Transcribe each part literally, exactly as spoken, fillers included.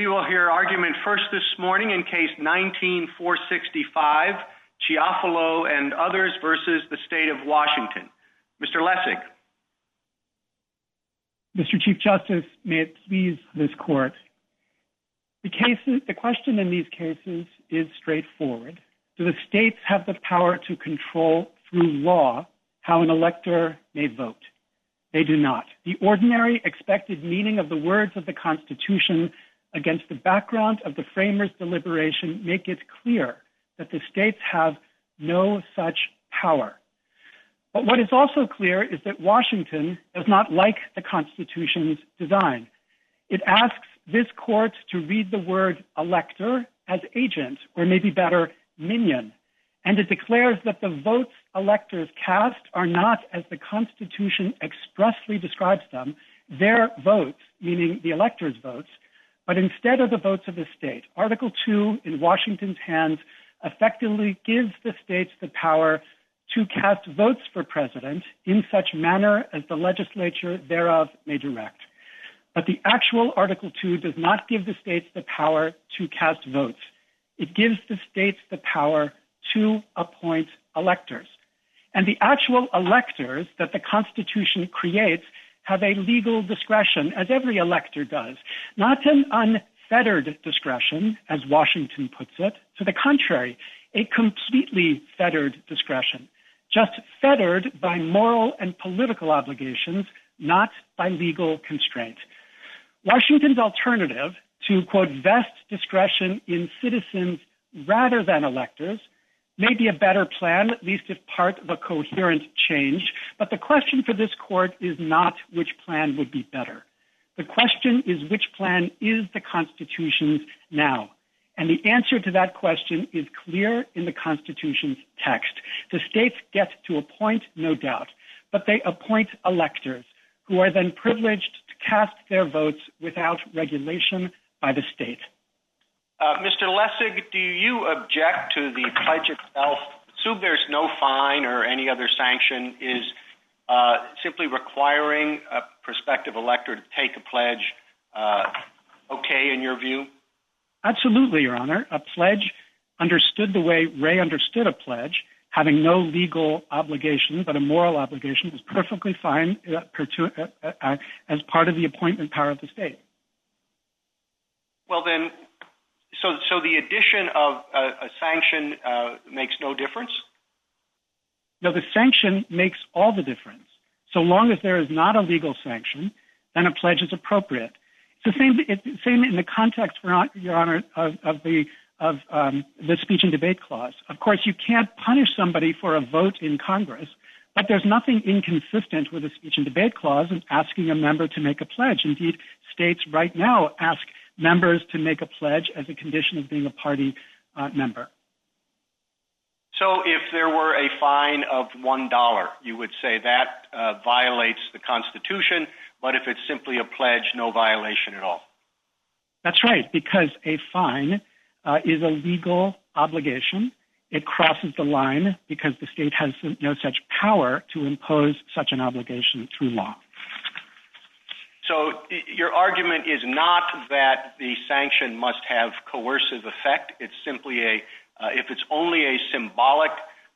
We will hear argument first this morning in Case nineteen four sixty-five, Chiafalo and others versus the State of Washington. Mister Lessig. Mister Chief Justice, may it please this Court. The, cases, the question in these cases is straightforward. Do the states have the power to control through law how an elector may vote? They do not. The ordinary expected meaning of the words of the Constitution against the background of the framers' deliberation make it clear that the states have no such power. But what is also clear is that Washington does not like the Constitution's design. It asks this court to read the word elector as agent, or maybe better, minion, and it declares that the votes electors cast are not, as the Constitution expressly describes them, their votes, meaning the electors' votes, but instead are the votes of the state. Article two in Washington's hands effectively gives the states the power to cast votes for president in such manner as the legislature thereof may direct. But the actual Article two does not give the states the power to cast votes. It gives the states the power to appoint electors. And the actual electors that the Constitution creates have a legal discretion, as every elector does, not an unfettered discretion, as Washington puts it. To the contrary, a completely fettered discretion, just fettered by moral and political obligations, not by legal constraint. Washington's alternative to, quote, vest discretion in citizens rather than electors may be a better plan, at least if part of a coherent change. But the question for this court is not which plan would be better. The question is which plan is the Constitution's now? And the answer to that question is clear in the Constitution's text. The states get to appoint, no doubt, but they appoint electors who are then privileged to cast their votes without regulation by the state. Uh, Mister Lessig, do you object to the pledge itself? Assume there's no fine or any other sanction, is uh, simply requiring a prospective elector to take a pledge uh, okay in your view? Absolutely, Your Honor. A pledge understood the way Ray understood a pledge, having no legal obligation but a moral obligation, is perfectly fine uh, per to, uh, uh, as part of the appointment power of the state. Well, then... So, so the addition of a, a sanction uh, makes no difference? No, the sanction makes all the difference. So long as there is not a legal sanction, then a pledge is appropriate. It's the same, it's the same in the context, Your Honor, of, of, the, of um, the Speech and Debate Clause. Of course, you can't punish somebody for a vote in Congress, but there's nothing inconsistent with the Speech and Debate Clause in asking a member to make a pledge. Indeed, states right now ask members to make a pledge as a condition of being a party uh, member. So if there were a fine of one dollar, you would say that uh, violates the Constitution, but if it's simply a pledge, no violation at all. That's right, because a fine uh, is a legal obligation. It crosses the line because the state has no such power to impose such an obligation through law. So your argument is not that the sanction must have coercive effect. It's simply a, uh, if it's only a symbolic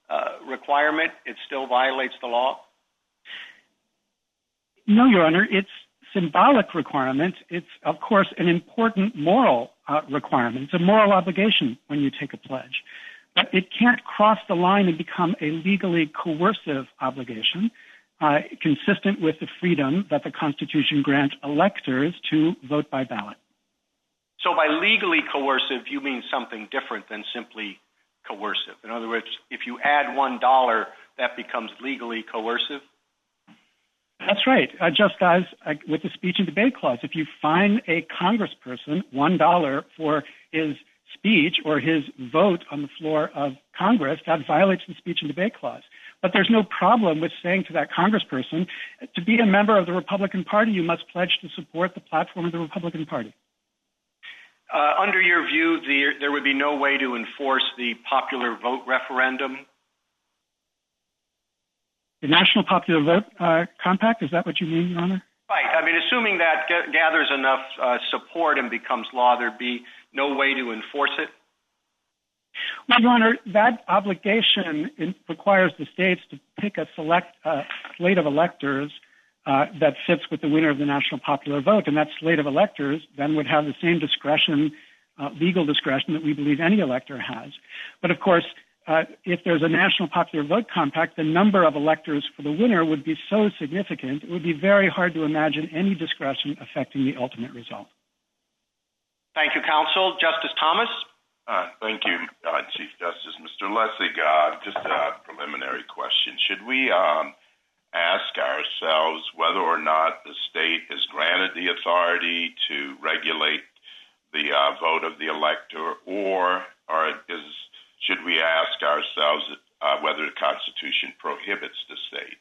uh, requirement, it still violates the law? No, Your Honor. It's symbolic requirement. It's, of course, an important moral uh, requirement. It's a moral obligation when you take a pledge. But it can't cross the line and become a legally coercive obligation. Uh, consistent with the freedom that the Constitution grants electors to vote by ballot. So by legally coercive, you mean something different than simply coercive. In other words, if you add one dollar, that becomes legally coercive? That's right. Uh, just as uh, with the Speech and Debate Clause, if you fine a congressperson one dollar for his speech or his vote on the floor of Congress, that violates the Speech and Debate Clause. But there's no problem with saying to that congressperson, to be a member of the Republican Party, you must pledge to support the platform of the Republican Party. Uh, under your view, the, there would be no way to enforce the popular vote referendum? The National Popular Vote uh, Compact, is that what you mean, Your Honor? Right. I mean, assuming that g- gathers enough uh, support and becomes law, there'd be no way to enforce it? Well, Your Honor, that obligation in, requires the states to pick a select uh, slate of electors uh, that fits with the winner of the national popular vote, and that slate of electors then would have the same discretion, uh, legal discretion, that we believe any elector has. But, of course, uh, if there's a national popular vote compact, the number of electors for the winner would be so significant, it would be very hard to imagine any discretion affecting the ultimate result. Thank you, counsel. Justice Thomas? Uh, thank you, uh, Chief Justice. Mister Lessig, uh, just a preliminary question. Should we um, ask ourselves whether or not the state is granted the authority to regulate the uh, vote of the elector, or, or is, should we ask ourselves uh, whether the Constitution prohibits the state?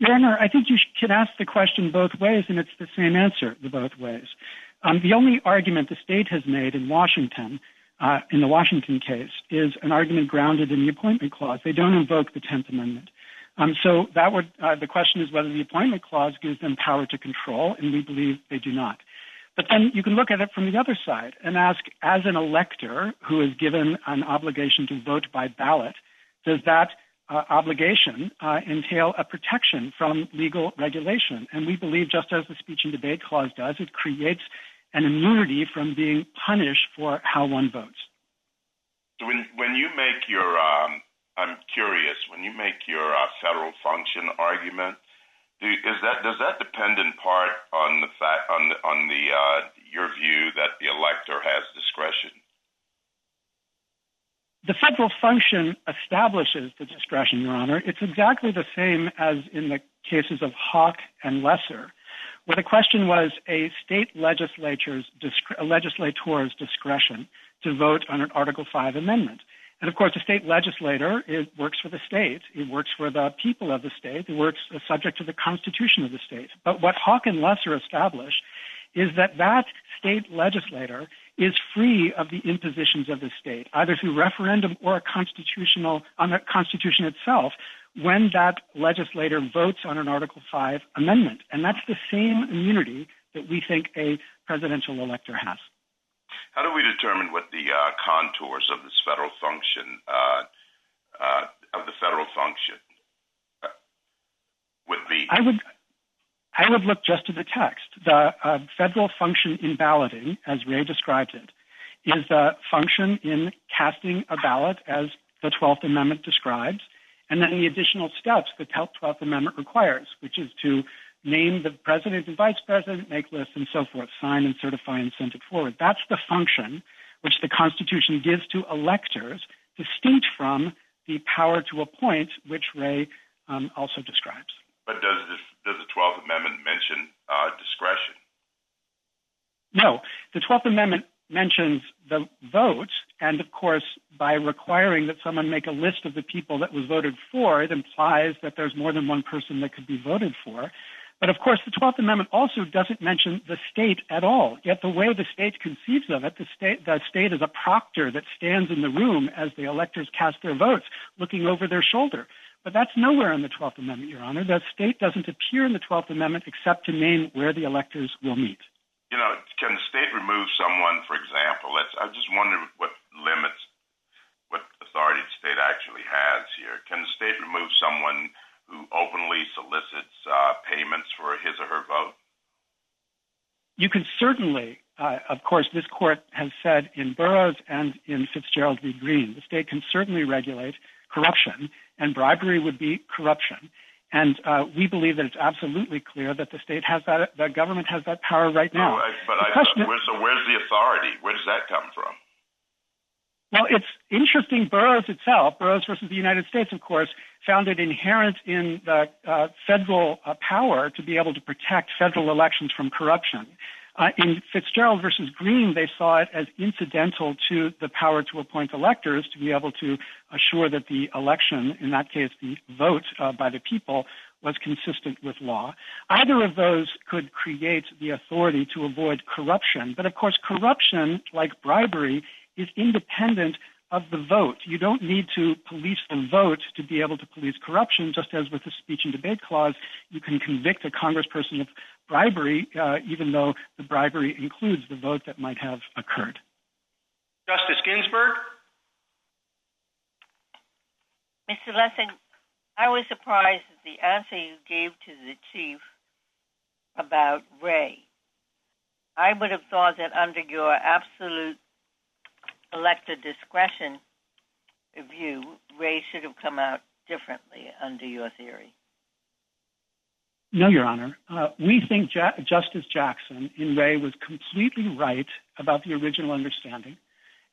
Your Honor, I think you can ask the question both ways, and it's the same answer the both ways. Um, the only argument the state has made in Washington, uh, in the Washington case, is an argument grounded in the Appointment Clause. They don't invoke the tenth Amendment. Um, so that would, uh, the question is whether the Appointment Clause gives them power to control, and we believe they do not. But then you can look at it from the other side and ask, as an elector who is given an obligation to vote by ballot, does that Uh, obligation uh, entail a protection from legal regulation? And we believe, just as the Speech and Debate Clause does, it creates an immunity from being punished for how one votes. So when, when you make your, um, I'm curious, when you make your uh, federal function argument, do, is that does that depend in part on the fact on the, on the uh, your view that the elector has discretion? The federal function establishes the discretion, Your Honor. It's exactly the same as in the cases of Hawk and Lesser, where the question was a state legislature's disc- legislator's discretion to vote on an Article five amendment. And, of course, the state legislator, it works for the state. It works for the people of the state. It works subject to the Constitution of the state. But what Hawk and Lesser establish is that that state legislator is free of the impositions of the state, either through referendum or a constitutional, on the Constitution itself, when that legislator votes on an Article five amendment. And that's the same immunity that we think a presidential elector has. How do we determine what the uh, contours of this federal function, uh, uh, of the federal function uh, would be? I would... I would look just to the text. The uh, federal function in balloting, as Ray described it, is the function in casting a ballot as the twelfth Amendment describes, and then the additional steps the twelfth Amendment requires, which is to name the president and vice president, make lists and so forth, sign and certify and send it forward. That's the function which the Constitution gives to electors, distinct from the power to appoint, which Ray um, also describes. But does this, does the twelfth Amendment mention uh, discretion? No. The twelfth Amendment mentions the vote, and of course, by requiring that someone make a list of the people that was voted for, it implies that there's more than one person that could be voted for. But of course, the twelfth Amendment also doesn't mention the state at all. Yet the way the state conceives of it, the state, the state is a proctor that stands in the room as the electors cast their votes, looking over their shoulder. But that's nowhere in the twelfth Amendment, Your Honor. The state doesn't appear in the twelfth Amendment except to name where the electors will meet. You know, can the state remove someone, for example? That's, I just wonder what limits, what authority the state actually has here. Can the state remove someone who openly solicits uh, payments for his or her vote? You can certainly, uh, of course, this court has said in Burroughs and in Fitzgerald v. Green, the state can certainly regulate corruption, and bribery would be corruption. And uh, we believe that it's absolutely clear that the state has that, the government has that power right now. No, I, but I, uh, where's, so where's the authority? Where does that come from? Well, it's interesting. Burroughs itself, Burroughs versus the United States, of course, found it inherent in the uh, federal uh, power to be able to protect federal elections from corruption. Uh, in Fitzgerald versus Green, they saw it as incidental to the power to appoint electors to be able to assure that the election, in that case, the vote uh, by the people, was consistent with law. Either of those could create the authority to avoid corruption. But, of course, corruption, like bribery, is independent of the vote. You don't need to police the vote to be able to police corruption, just as with the Speech and Debate Clause, you can convict a congressperson of bribery, uh, even though the bribery includes the vote that might have occurred. Justice Ginsburg? Mister Lessig, I was surprised at the answer you gave to the chief about Ray. I would have thought that under your absolute elector discretion view, Ray should have come out differently under your theory. No, Your Honor. Uh, we think Ja- Justice Jackson in Ray was completely right about the original understanding,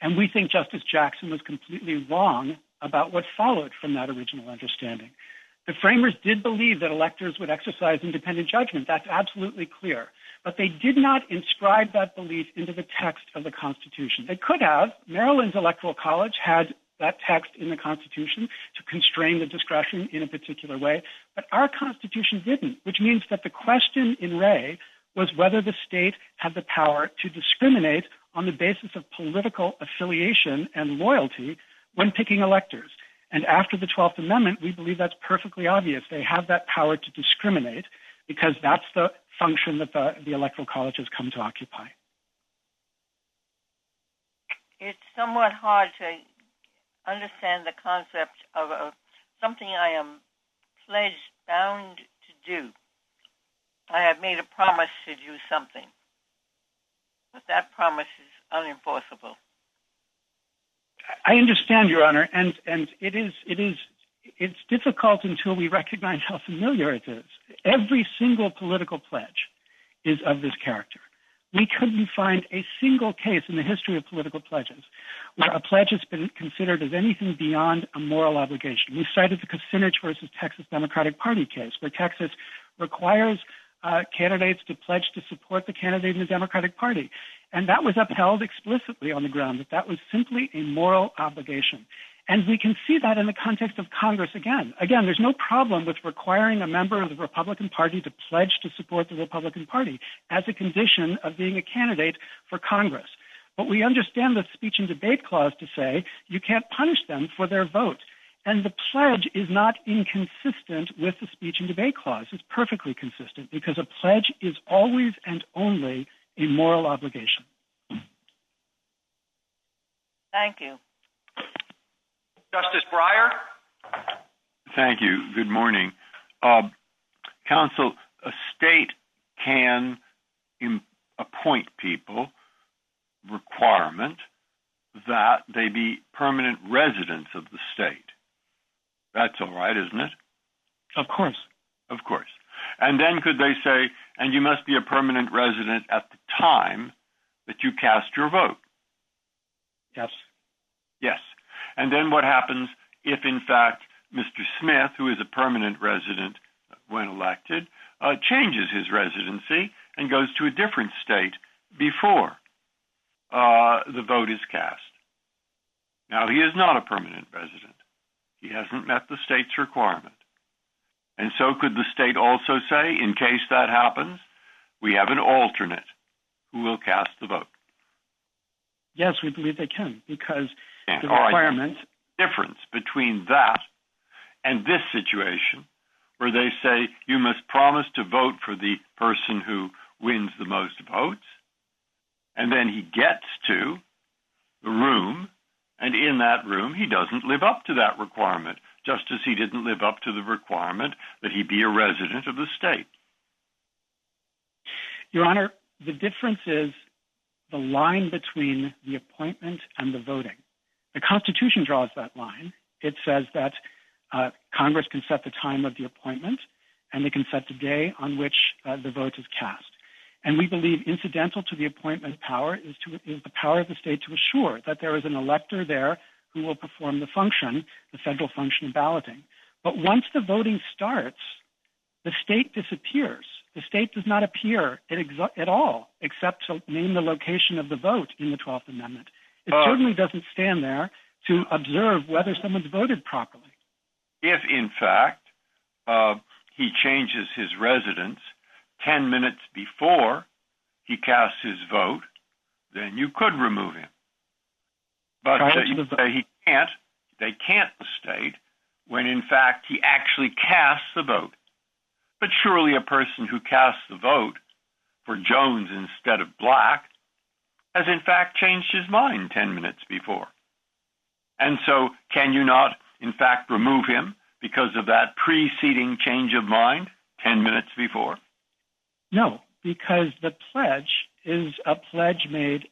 and we think Justice Jackson was completely wrong about what followed from that original understanding. The framers did believe that electors would exercise independent judgment. That's absolutely clear. But they did not inscribe that belief into the text of the Constitution. They could have. Maryland's Electoral College had that text in the Constitution to constrain the discretion in a particular way. But our Constitution didn't, which means that the question in Ray was whether the state had the power to discriminate on the basis of political affiliation and loyalty when picking electors. And after the twelfth Amendment, we believe that's perfectly obvious. They have that power to discriminate because that's the function that the, the Electoral College has come to occupy. It's somewhat hard to understand the concept of a, something I am pledged, bound to do. I have made a promise to do something, but that promise is unenforceable. I understand, Your Honor, and, and it is it is it's difficult until we recognize how familiar it is. Every single political pledge is of this character. We couldn't find a single case in the history of political pledges where a pledge has been considered as anything beyond a moral obligation. We cited the Kucinich versus Texas Democratic Party case, where Texas requires uh, candidates to pledge to support the candidate in the Democratic Party. And that was upheld explicitly on the ground that that was simply a moral obligation. And we can see that in the context of Congress again. Again, there's no problem with requiring a member of the Republican Party to pledge to support the Republican Party as a condition of being a candidate for Congress. But we understand the Speech and Debate Clause to say you can't punish them for their vote. And the pledge is not inconsistent with the Speech and Debate Clause. It's perfectly consistent because a pledge is always and only a moral obligation. Thank you. Justice Breyer? Thank you. Good morning. Uh, counsel, a state can im- appoint people, requirement that they be permanent residents of the state. That's all right, isn't it? Of course. Of course. And then could they say, and you must be a permanent resident at the time that you cast your vote? Yes. Yes. And then what happens if, in fact, Mister Smith, who is a permanent resident when elected, uh, changes his residency and goes to a different state before uh, the vote is cast? Now, he is not a permanent resident. He hasn't met the state's requirement. And so could the state also say, in case that happens, we have an alternate who will cast the vote? Yes, we believe they can, because yeah. the All requirement... Right. The difference between that and this situation, where they say you must promise to vote for the person who wins the most votes, and then he gets to the room, and in that room he doesn't live up to that requirement, just as he didn't live up to the requirement that he be a resident of the state. Your Honor, the difference is the line between the appointment and the voting. The Constitution draws that line. It says that uh, Congress can set the time of the appointment, and they can set the day on which uh, the vote is cast. And we believe incidental to the appointment power is, to, is the power of the state to assure that there is an elector there who will perform the function, the federal function of balloting. But once the voting starts, the state disappears. The state does not appear at, exa- at all except to name the location of the vote in the twelfth Amendment. It uh, certainly doesn't stand there to observe whether someone's voted properly. If, in fact, uh, he changes his residence ten minutes before he casts his vote, then you could remove him. But uh, you say he can't, they can't state when in fact he actually casts the vote. But surely a person who casts the vote for Jones instead of Black has in fact changed his mind ten minutes before. And so can you not in fact remove him because of that preceding change of mind ten minutes before? No, because the pledge is a pledge made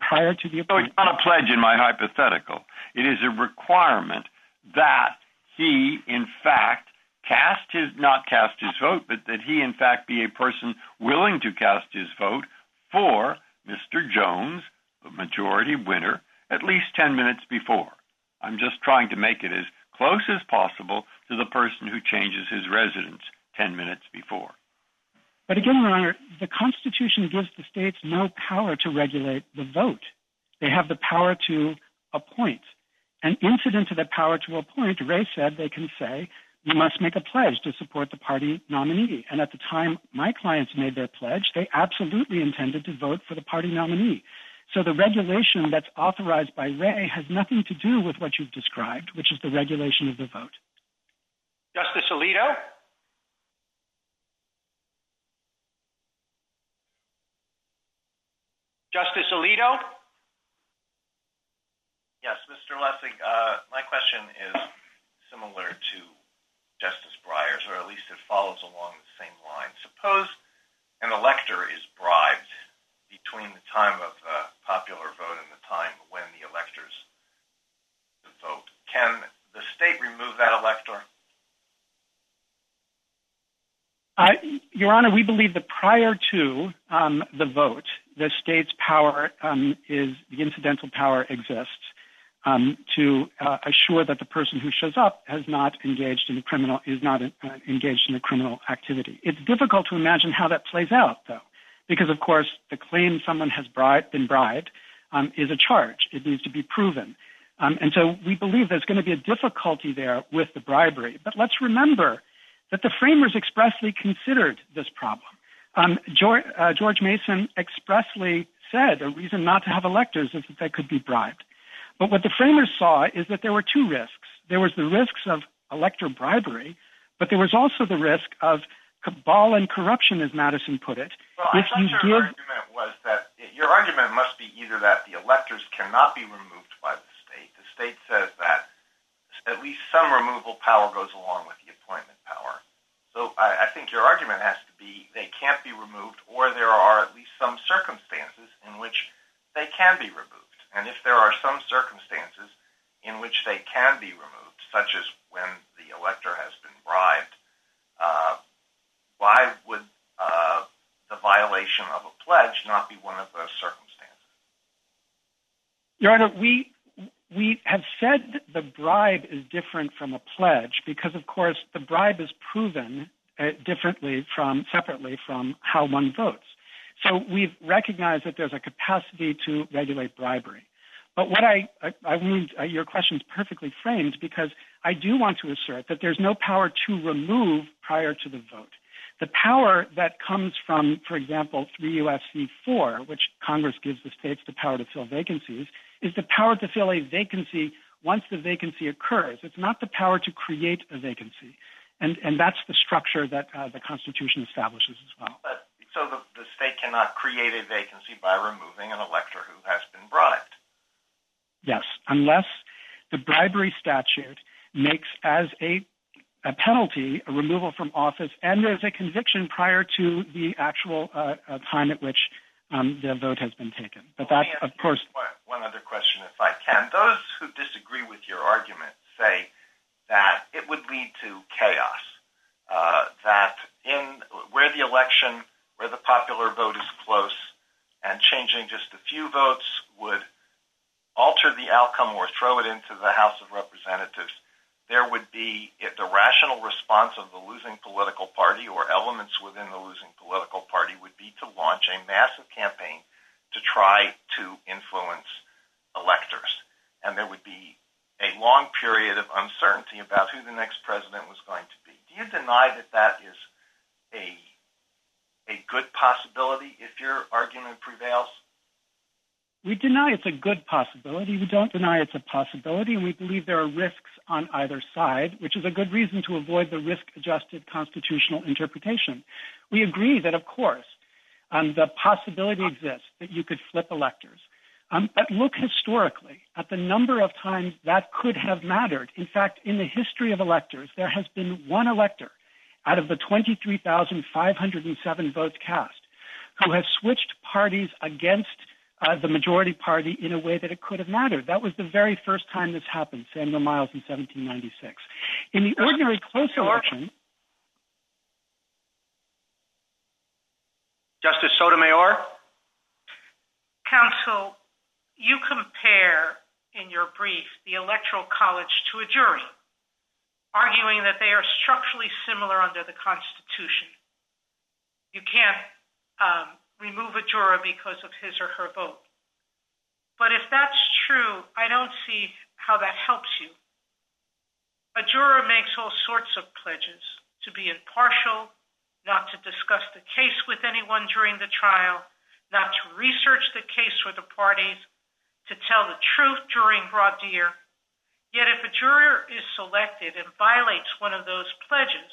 prior to the appointment. So it's not a pledge in my hypothetical. It is a requirement that he, in fact, cast his, not cast his vote, but that he, in fact, be a person willing to cast his vote for Mister Jones, the majority winner, at least ten minutes before. I'm just trying to make it as close as possible to the person who changes his residence ten minutes before. But again, Your Honor, the Constitution gives the states no power to regulate the vote. They have the power to appoint. And incident to the power to appoint, Ray said they can say, you must make a pledge to support the party nominee. And at the time my clients made their pledge, they absolutely intended to vote for the party nominee. So the regulation that's authorized by Ray has nothing to do with what you've described, which is the regulation of the vote. Justice Alito? Justice Alito? Yes, Mister Lessig, uh, my question is similar to Justice Breyer's, or at least it follows along the same line. Suppose an elector is bribed between the time of the popular vote and the time when the electors vote. Can the state remove that elector? Uh, Your Honor, we believe that prior to um, the vote, the state's power um, is, the incidental power exists um, to uh, assure that the person who shows up has not engaged in a criminal, is not uh, engaged in a criminal activity. It's difficult to imagine how that plays out, though, because, of course, the claim someone has bribed, been bribed um, is a charge. It needs to be proven. Um, and so we believe there's going to be a difficulty there with the bribery. But let's remember that the framers expressly considered this problem. Um, George, uh, George Mason expressly said a reason not to have electors is that they could be bribed. But what the framers saw is that there were two risks. There was the risks of elector bribery, but there was also the risk of cabal and corruption, as Madison put it. Well, if I thought you your give... argument was that your argument must be either that the electors cannot be removed by the state. The state says that at least some removal power goes along with the appointment power. So I, I think your argument has to be they can't be removed, or there are at least some circumstances in which they can be removed. And if there are some circumstances in which they can be removed, such as when the elector has been bribed, uh, why would uh, the violation of a pledge not be one of those circumstances? Your Honor, we... We have said the bribe is different from a pledge because, of course, the bribe is proven uh, differently from, separately from how one votes. So we've recognized that there's a capacity to regulate bribery. But what I, I, I mean, uh, your question's perfectly framed because I do want to assert that there's no power to remove prior to the vote. The power that comes from, for example, three U S C four, which Congress gives the states the power to fill vacancies, is the power to fill a vacancy once the vacancy occurs. It's not the power to create a vacancy. And and that's the structure that uh, the Constitution establishes as well. But, so the, the state cannot create a vacancy by removing an elector who has been bribed? Yes, unless the bribery statute makes as a a penalty, a removal from office, and there's a conviction prior to the actual uh, uh, time at which um, the vote has been taken. But well, that, of course... One, one other question, if I can. Those who disagree with your argument say that it would lead to chaos, uh, that in where the election, where the popular vote is close, and changing just a few votes would alter the outcome or throw it into the House of Representatives, there would be the rational response of the losing political party or elements within the losing political party would be to launch a massive campaign to try to influence electors. And there would be a long period of uncertainty about who the next president was going to be. Do you deny that that is a, a good possibility if your argument prevails? We deny it's a good possibility. We don't deny it's a possibility, and we believe there are risks on either side, which is a good reason to avoid the risk-adjusted constitutional interpretation. We agree that, of course, um, the possibility exists that you could flip electors. Um, but look historically at the number of times that could have mattered. In fact, in the history of electors, there has been one elector out of the twenty-three thousand five hundred seven votes cast who has switched parties against Uh, the majority party in a way that it could have mattered. That was the very first time this happened, Samuel Miles in seventeen ninety-six. In the ordinary close election... Justice Sotomayor? Counsel, you compare in your brief the Electoral College to a jury, arguing that they are structurally similar under the Constitution. You can't... Um, remove a juror because of his or her vote. But if that's true, I don't see how that helps you. A juror makes all sorts of pledges to be impartial, not to discuss the case with anyone during the trial, not to research the case for the parties, to tell the truth during voir dire. Yet if a juror is selected and violates one of those pledges,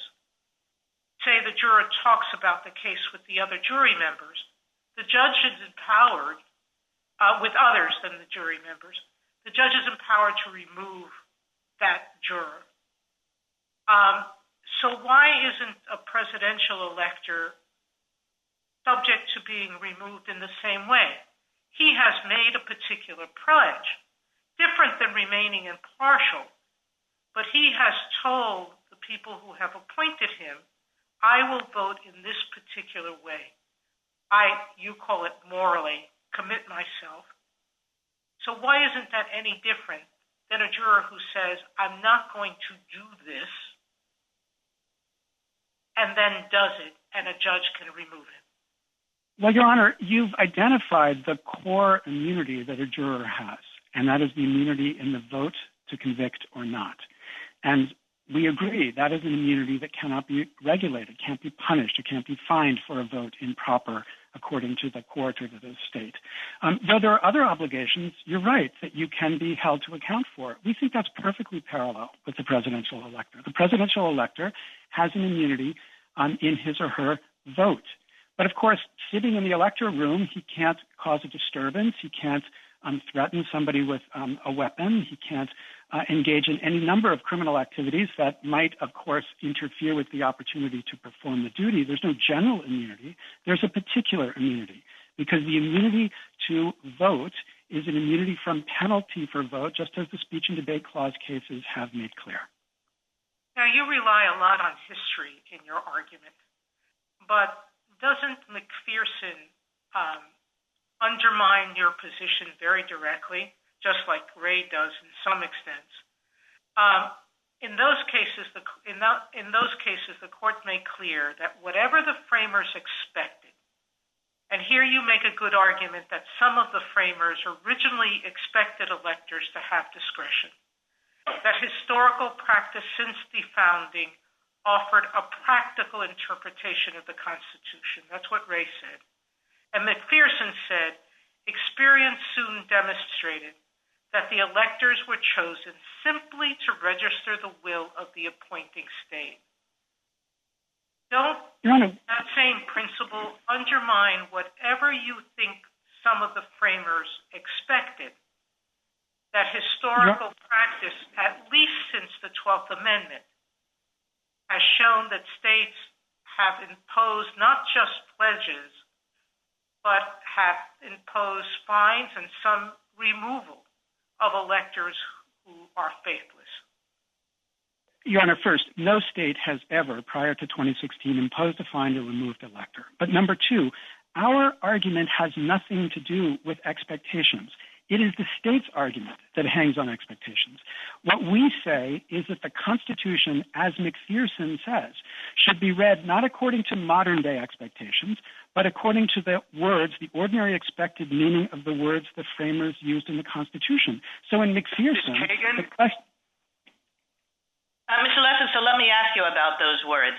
say the juror talks about the case with the other jury members, the judge is empowered, uh, with others than the jury members, the judge is empowered to remove that juror. Um, so why isn't a presidential elector subject to being removed in the same way? He has made a particular pledge, different than remaining impartial, but he has told the people who have appointed him, I will vote in this particular way. I, you call it morally, commit myself. So why isn't that any different than a juror who says, I'm not going to do this, and then does it, and a judge can remove him? Well, Your Honor, you've identified the core immunity that a juror has, and that is the immunity in the vote to convict or not. And we agree that is an immunity that cannot be regulated, can't be punished, it can't be fined for a vote improper according to the court or to the state. Um, though there are other obligations, you're right, that you can be held to account for. We think that's perfectly parallel with the presidential elector. The presidential elector has an immunity um, in his or her vote. But of course, sitting in the elector room, he can't cause a disturbance, he can't Um, threaten somebody with um, a weapon. He can't uh, engage in any number of criminal activities that might, of course, interfere with the opportunity to perform the duty. There's no general immunity. There's a particular immunity because the immunity to vote is an immunity from penalty for vote, just as the Speech and Debate Clause cases have made clear. Now, you rely a lot on history in your argument, but doesn't McPherson um, undermine your position very directly, just like Ray does in some extent? Um, in those cases, the in, the, in those cases, the court made clear that whatever the framers expected, and here you make a good argument that some of the framers originally expected electors to have discretion, that historical practice since the founding offered a practical interpretation of the Constitution. That's what Ray said. And McPherson said, experience soon demonstrated that the electors were chosen simply to register the will of the appointing state. Don't that same principle undermine whatever you think some of the framers expected, that historical yep. practice, at least since the twelfth Amendment, has shown that states have imposed not just pledges, but have imposed fines and some removal of electors who are faithless? Your Honor, first, no state has ever, prior to twenty sixteen, imposed a fine or removed elector. But number two, our argument has nothing to do with expectations. It is the state's argument that hangs on expectations. What we say is that the Constitution, as McPherson says, should be read not according to modern-day expectations, but according to the words, the ordinary expected meaning of the words the framers used in the Constitution. So in McPherson, the question... Uh, Mister Lesser, so let me ask you about those words.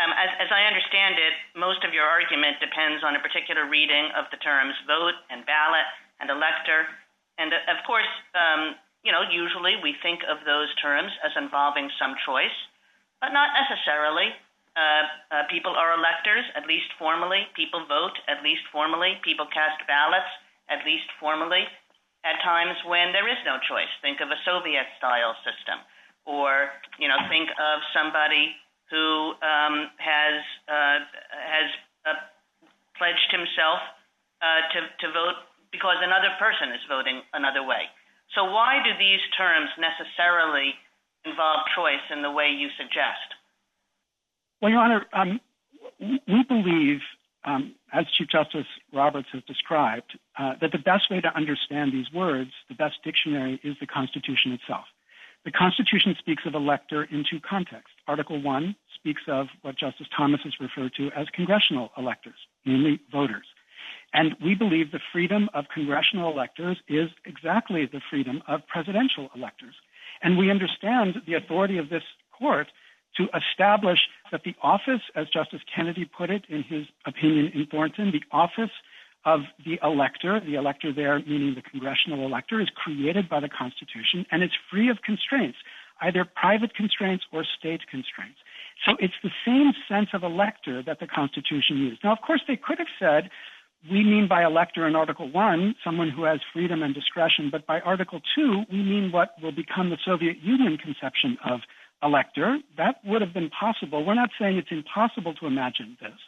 Um, as, as I understand it, most of your argument depends on a particular reading of the terms vote and ballot and elector. And of course, um, you know, usually we think of those terms as involving some choice, but not necessarily. Uh, uh, people are electors, at least formally. People vote, at least formally. People cast ballots, at least formally, at times when there is no choice. Think of a Soviet-style system, or, you know, think of somebody who um, has uh, has uh, pledged himself uh, to, to vote because another person is voting another way. So why do these terms necessarily involve choice in the way you suggest? Well, Your Honor, um, we believe, um, as Chief Justice Roberts has described, uh, that the best way to understand these words, the best dictionary, is the Constitution itself. The Constitution speaks of elector in two contexts. Article one speaks of what Justice Thomas has referred to as congressional electors, namely voters. And we believe the freedom of congressional electors is exactly the freedom of presidential electors. And we understand the authority of this court to establish that the office, as Justice Kennedy put it in his opinion in Thornton, the office of the elector, the elector there meaning the congressional elector, is created by the Constitution, and it's free of constraints, either private constraints or state constraints. So it's the same sense of elector that the Constitution used. Now, of course, they could have said, we mean by elector in Article one, someone who has freedom and discretion, but by Article two, we mean what will become the Soviet Union conception of elector. That would have been possible. We're not saying it's impossible to imagine this.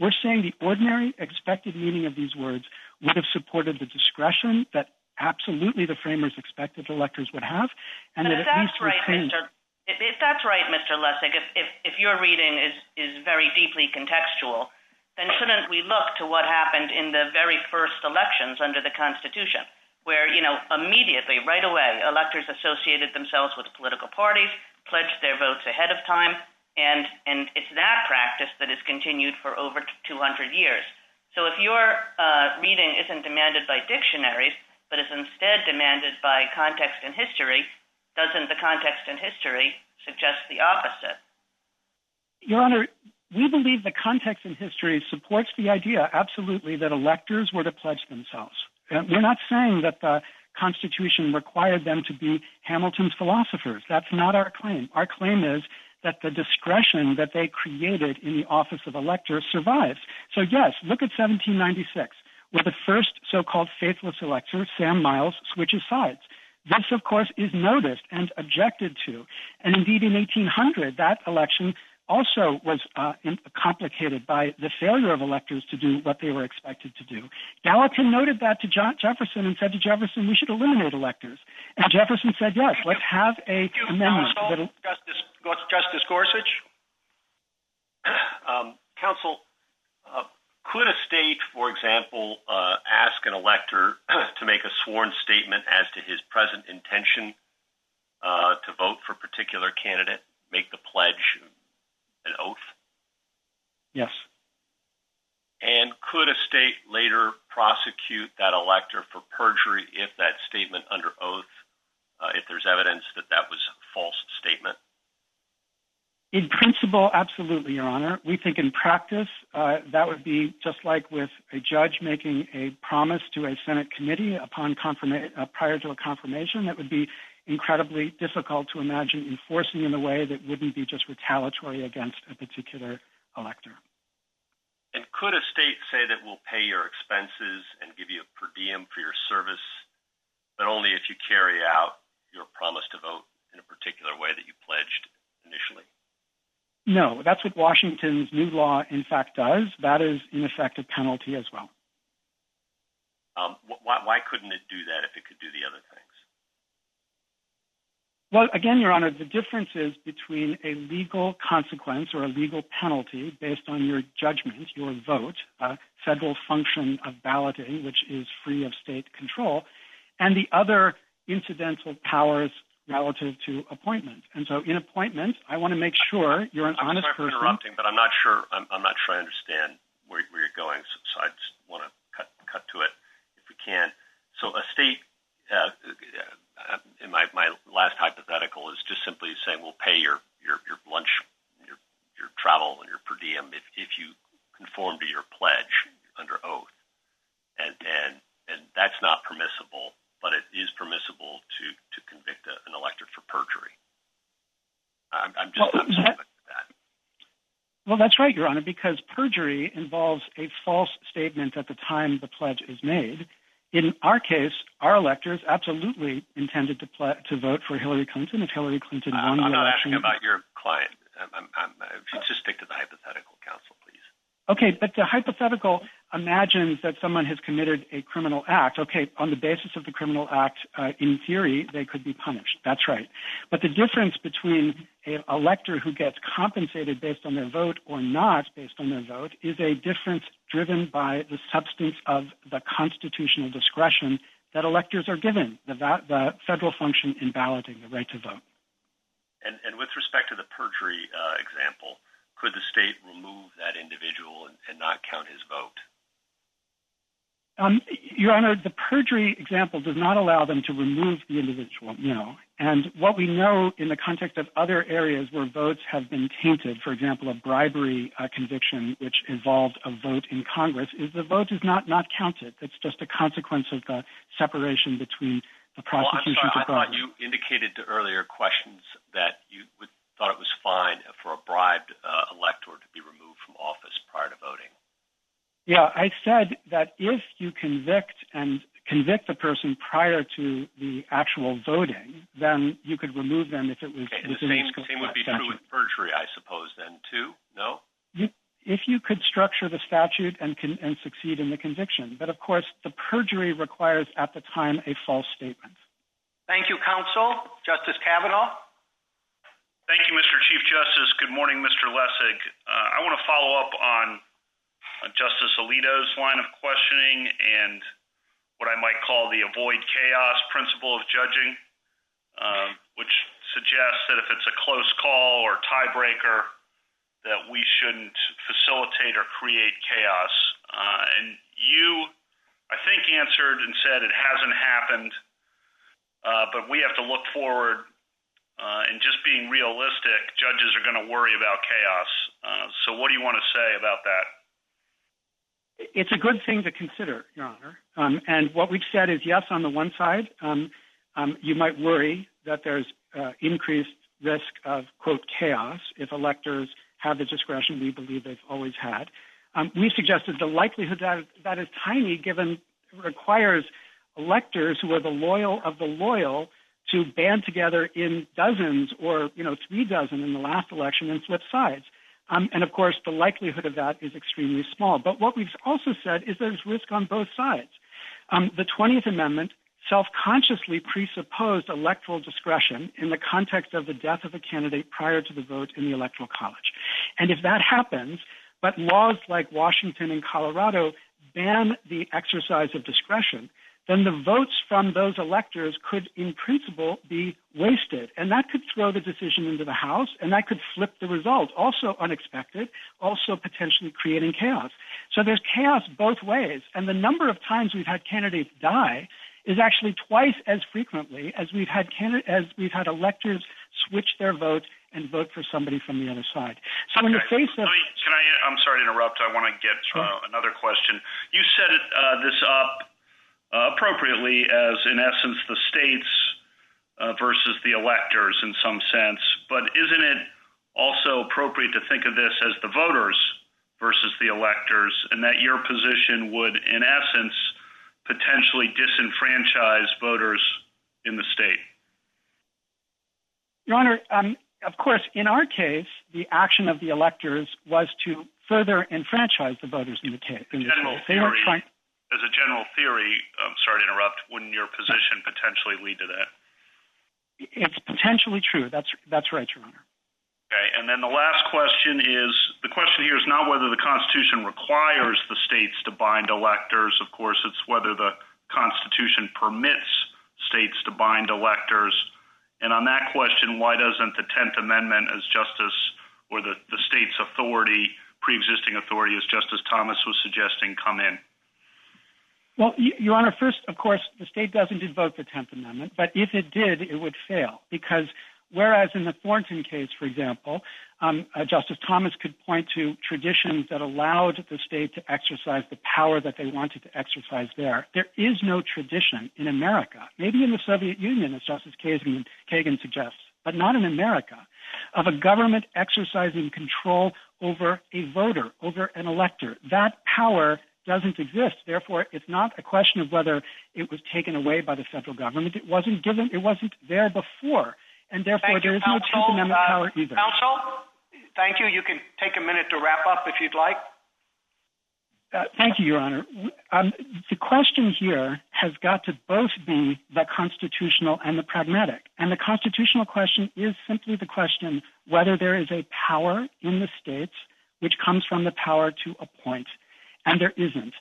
We're saying the ordinary expected meaning of these words would have supported the discretion that absolutely the framers expected electors would have. And that if at least right, Mister If, if that's right, Mister Lessig, if, if, if your reading is, is very deeply contextual, then shouldn't we look to what happened in the very first elections under the Constitution, where, you know, immediately, right away, electors associated themselves with political parties, pledged their votes ahead of time, and and it's that practice that is continued for over two hundred years. So if your uh, reading isn't demanded by dictionaries, but is instead demanded by context and history, doesn't the context and history suggest the opposite? Your Honor, we believe the context and history supports the idea, absolutely, that electors were to pledge themselves. We're not saying that the Constitution required them to be Hamilton's philosophers. That's not our claim. Our claim is that the discretion that they created in the office of elector survives. So yes, look at seventeen ninety-six, where the first so-called faithless elector, Sam Miles, switches sides. This, of course, is noticed and objected to. And indeed, in eighteen hundred, that election also was uh, in, complicated by the failure of electors to do what they were expected to do. Gallatin noted that to John Jefferson and said to Jefferson, we should eliminate electors. And Jefferson said, yes, let's have a Thank you, amendment. Counsel, Justice, Justice Gorsuch, um, counsel, uh, could a state, for example, uh, ask an elector to make a sworn statement as to his present intention uh, to vote for a particular candidate, make the pledge, an oath? Yes. And could a state later prosecute that elector for perjury if that statement under oath, uh, if there's evidence that that was a false statement? In principle, absolutely, Your Honor. We think in practice, uh, that would be just like with a judge making a promise to a Senate committee upon confirma- uh, prior to a confirmation. That would be incredibly difficult to imagine enforcing in a way that wouldn't be just retaliatory against a particular elector. And could a state say that we'll pay your expenses and give you a per diem for your service, but only if you carry out your promise to vote in a particular way that you pledged initially? No, that's what Washington's new law, in fact, does. That is, in effect, a penalty as well. Um, why, why couldn't it do that if it could do the other things? Well, again, Your Honor, the difference is between a legal consequence or a legal penalty based on your judgment, your vote, a federal function of balloting, which is free of state control, and the other incidental powers relative to appointment. And so in appointment, I want to make sure you're an I'm honest sorry for person. Interrupting, but I'm not sure I'm, I'm not sure I understand where, where you're going, so, so I just want to cut, cut to it if we can. So a state, uh, uh, in my, my last hypothetical, is just simply saying we'll pay your, your, your lunch, your, your travel, and your per diem if, if you conform to your pledge under oath. And, and and that's not permissible, but it is permissible to, to convict a, an elector for perjury. I'm, I'm just well, upset about that. Well, that's right, Your Honor, because perjury involves a false statement at the time the pledge is made. In our case, our electors absolutely intended to ple- to vote for Hillary Clinton if Hillary Clinton won the election. I'm not asking about your client. I'm, I'm, I'm, if you just stick to the hypothetical, counsel, please. Okay, but the hypothetical imagines that someone has committed a criminal act. Okay, on the basis of the criminal act, uh, in theory, they could be punished. That's right. But the difference between an elector who gets compensated based on their vote or not based on their vote is a difference driven by the substance of the constitutional discretion that electors are given, the, va- the federal function in balloting, the right to vote. And, and with respect to the perjury uh, example, could the state remove that individual and, and not count his vote? Um, Your Honor, the perjury example does not allow them to remove the individual, no. And what we know in the context of other areas where votes have been tainted, for example, a bribery uh, conviction which involved a vote in Congress, is the vote is not, not counted. It's just a consequence of the separation between the prosecution well, I'm sorry, to bribery. I thought you indicated to earlier questions that you would thought it was fine for a bribed uh, elector to be removed from office prior to voting. Yeah, I said that if you convict and convict the person prior to the actual voting, then you could remove them if it was... Okay, the same, the same would be statute. True with perjury, I suppose, then, too? No? You, if you could structure the statute and, con- and succeed in the conviction. But, of course, the perjury requires at the time a false statement. Thank you, counsel. Justice Kavanaugh? Thank you, Mister Chief Justice. Good morning, Mister Lessig. Uh, I want to follow up on uh, Justice Alito's line of questioning and what I might call the avoid chaos principle of judging, uh, which suggests that if it's a close call or tiebreaker, that we shouldn't facilitate or create chaos. Uh, and you, I think, answered and said it hasn't happened, uh, but we have to look forward. Uh, and just being realistic, judges are going to worry about chaos. Uh, so what do you want to say about that? It's a good thing to consider, Your Honor. Um, and what we've said is, yes, on the one side, um, um, you might worry that there's uh, increased risk of, quote, chaos if electors have the discretion we believe they've always had. Um, we suggested the likelihood that that is tiny, given it requires electors who are the loyal of the loyal to band together in dozens or, you know, three dozen in the last election and flip sides. Um, and, of course, the likelihood of that is extremely small. But what we've also said is there's risk on both sides. Um, the twentieth Amendment self-consciously presupposed electoral discretion in the context of the death of a candidate prior to the vote in the Electoral College. And if that happens, but laws like Washington and Colorado ban the exercise of discretion, then the votes from those electors could, in principle, be wasted. And that could throw the decision into the House, and that could flip the result, also unexpected, also potentially creating chaos. So there's chaos both ways. And the number of times we've had candidates die is actually twice as frequently as we've had candid- as we've had electors switch their vote and vote for somebody from the other side. So okay. In the face of... Let me, can I, I'm sorry to interrupt. I want to get uh, another question. You set it, uh, this up Uh, appropriately as, in essence, the states uh, versus the electors in some sense. But isn't it also appropriate to think of this as the voters versus the electors, and that your position would, in essence, potentially disenfranchise voters in the state? Your Honor, um, of course, in our case, the action of the electors was to further enfranchise the voters in the case. In General the state. They theory. Weren't trying- As a general theory, I'm sorry to interrupt, wouldn't your position potentially lead to that? It's potentially true. That's that's right, Your Honor. Okay, and then the last question is, the question here is not whether the Constitution requires the states to bind electors. Of course, it's whether the Constitution permits states to bind electors. And on that question, why doesn't the tenth Amendment as justice or the, the state's authority, pre-existing authority, as Justice Thomas was suggesting, come in? Well, Your Honor, first, of course, the state doesn't invoke the tenth Amendment, but if it did, it would fail because whereas in the Thornton case, for example, Um, uh, Justice Thomas could point to traditions that allowed the state to exercise the power that they wanted to exercise there. There is no tradition in America, maybe in the Soviet Union, as Justice Kagan, Kagan suggests, but not in America, of a government exercising control over a voter, over an elector. That power doesn't exist. Therefore, it's not a question of whether it was taken away by the federal government. It wasn't given. It wasn't there before. And therefore, there is no tenth Amendment power either. Counsel? Thank you. You can take a minute to wrap up if you'd like. Uh, thank you, Your Honor. Um, the question here has got to both be the constitutional and the pragmatic. And the constitutional question is simply the question whether there is a power in the states which comes from the power to appoint, and there isn't.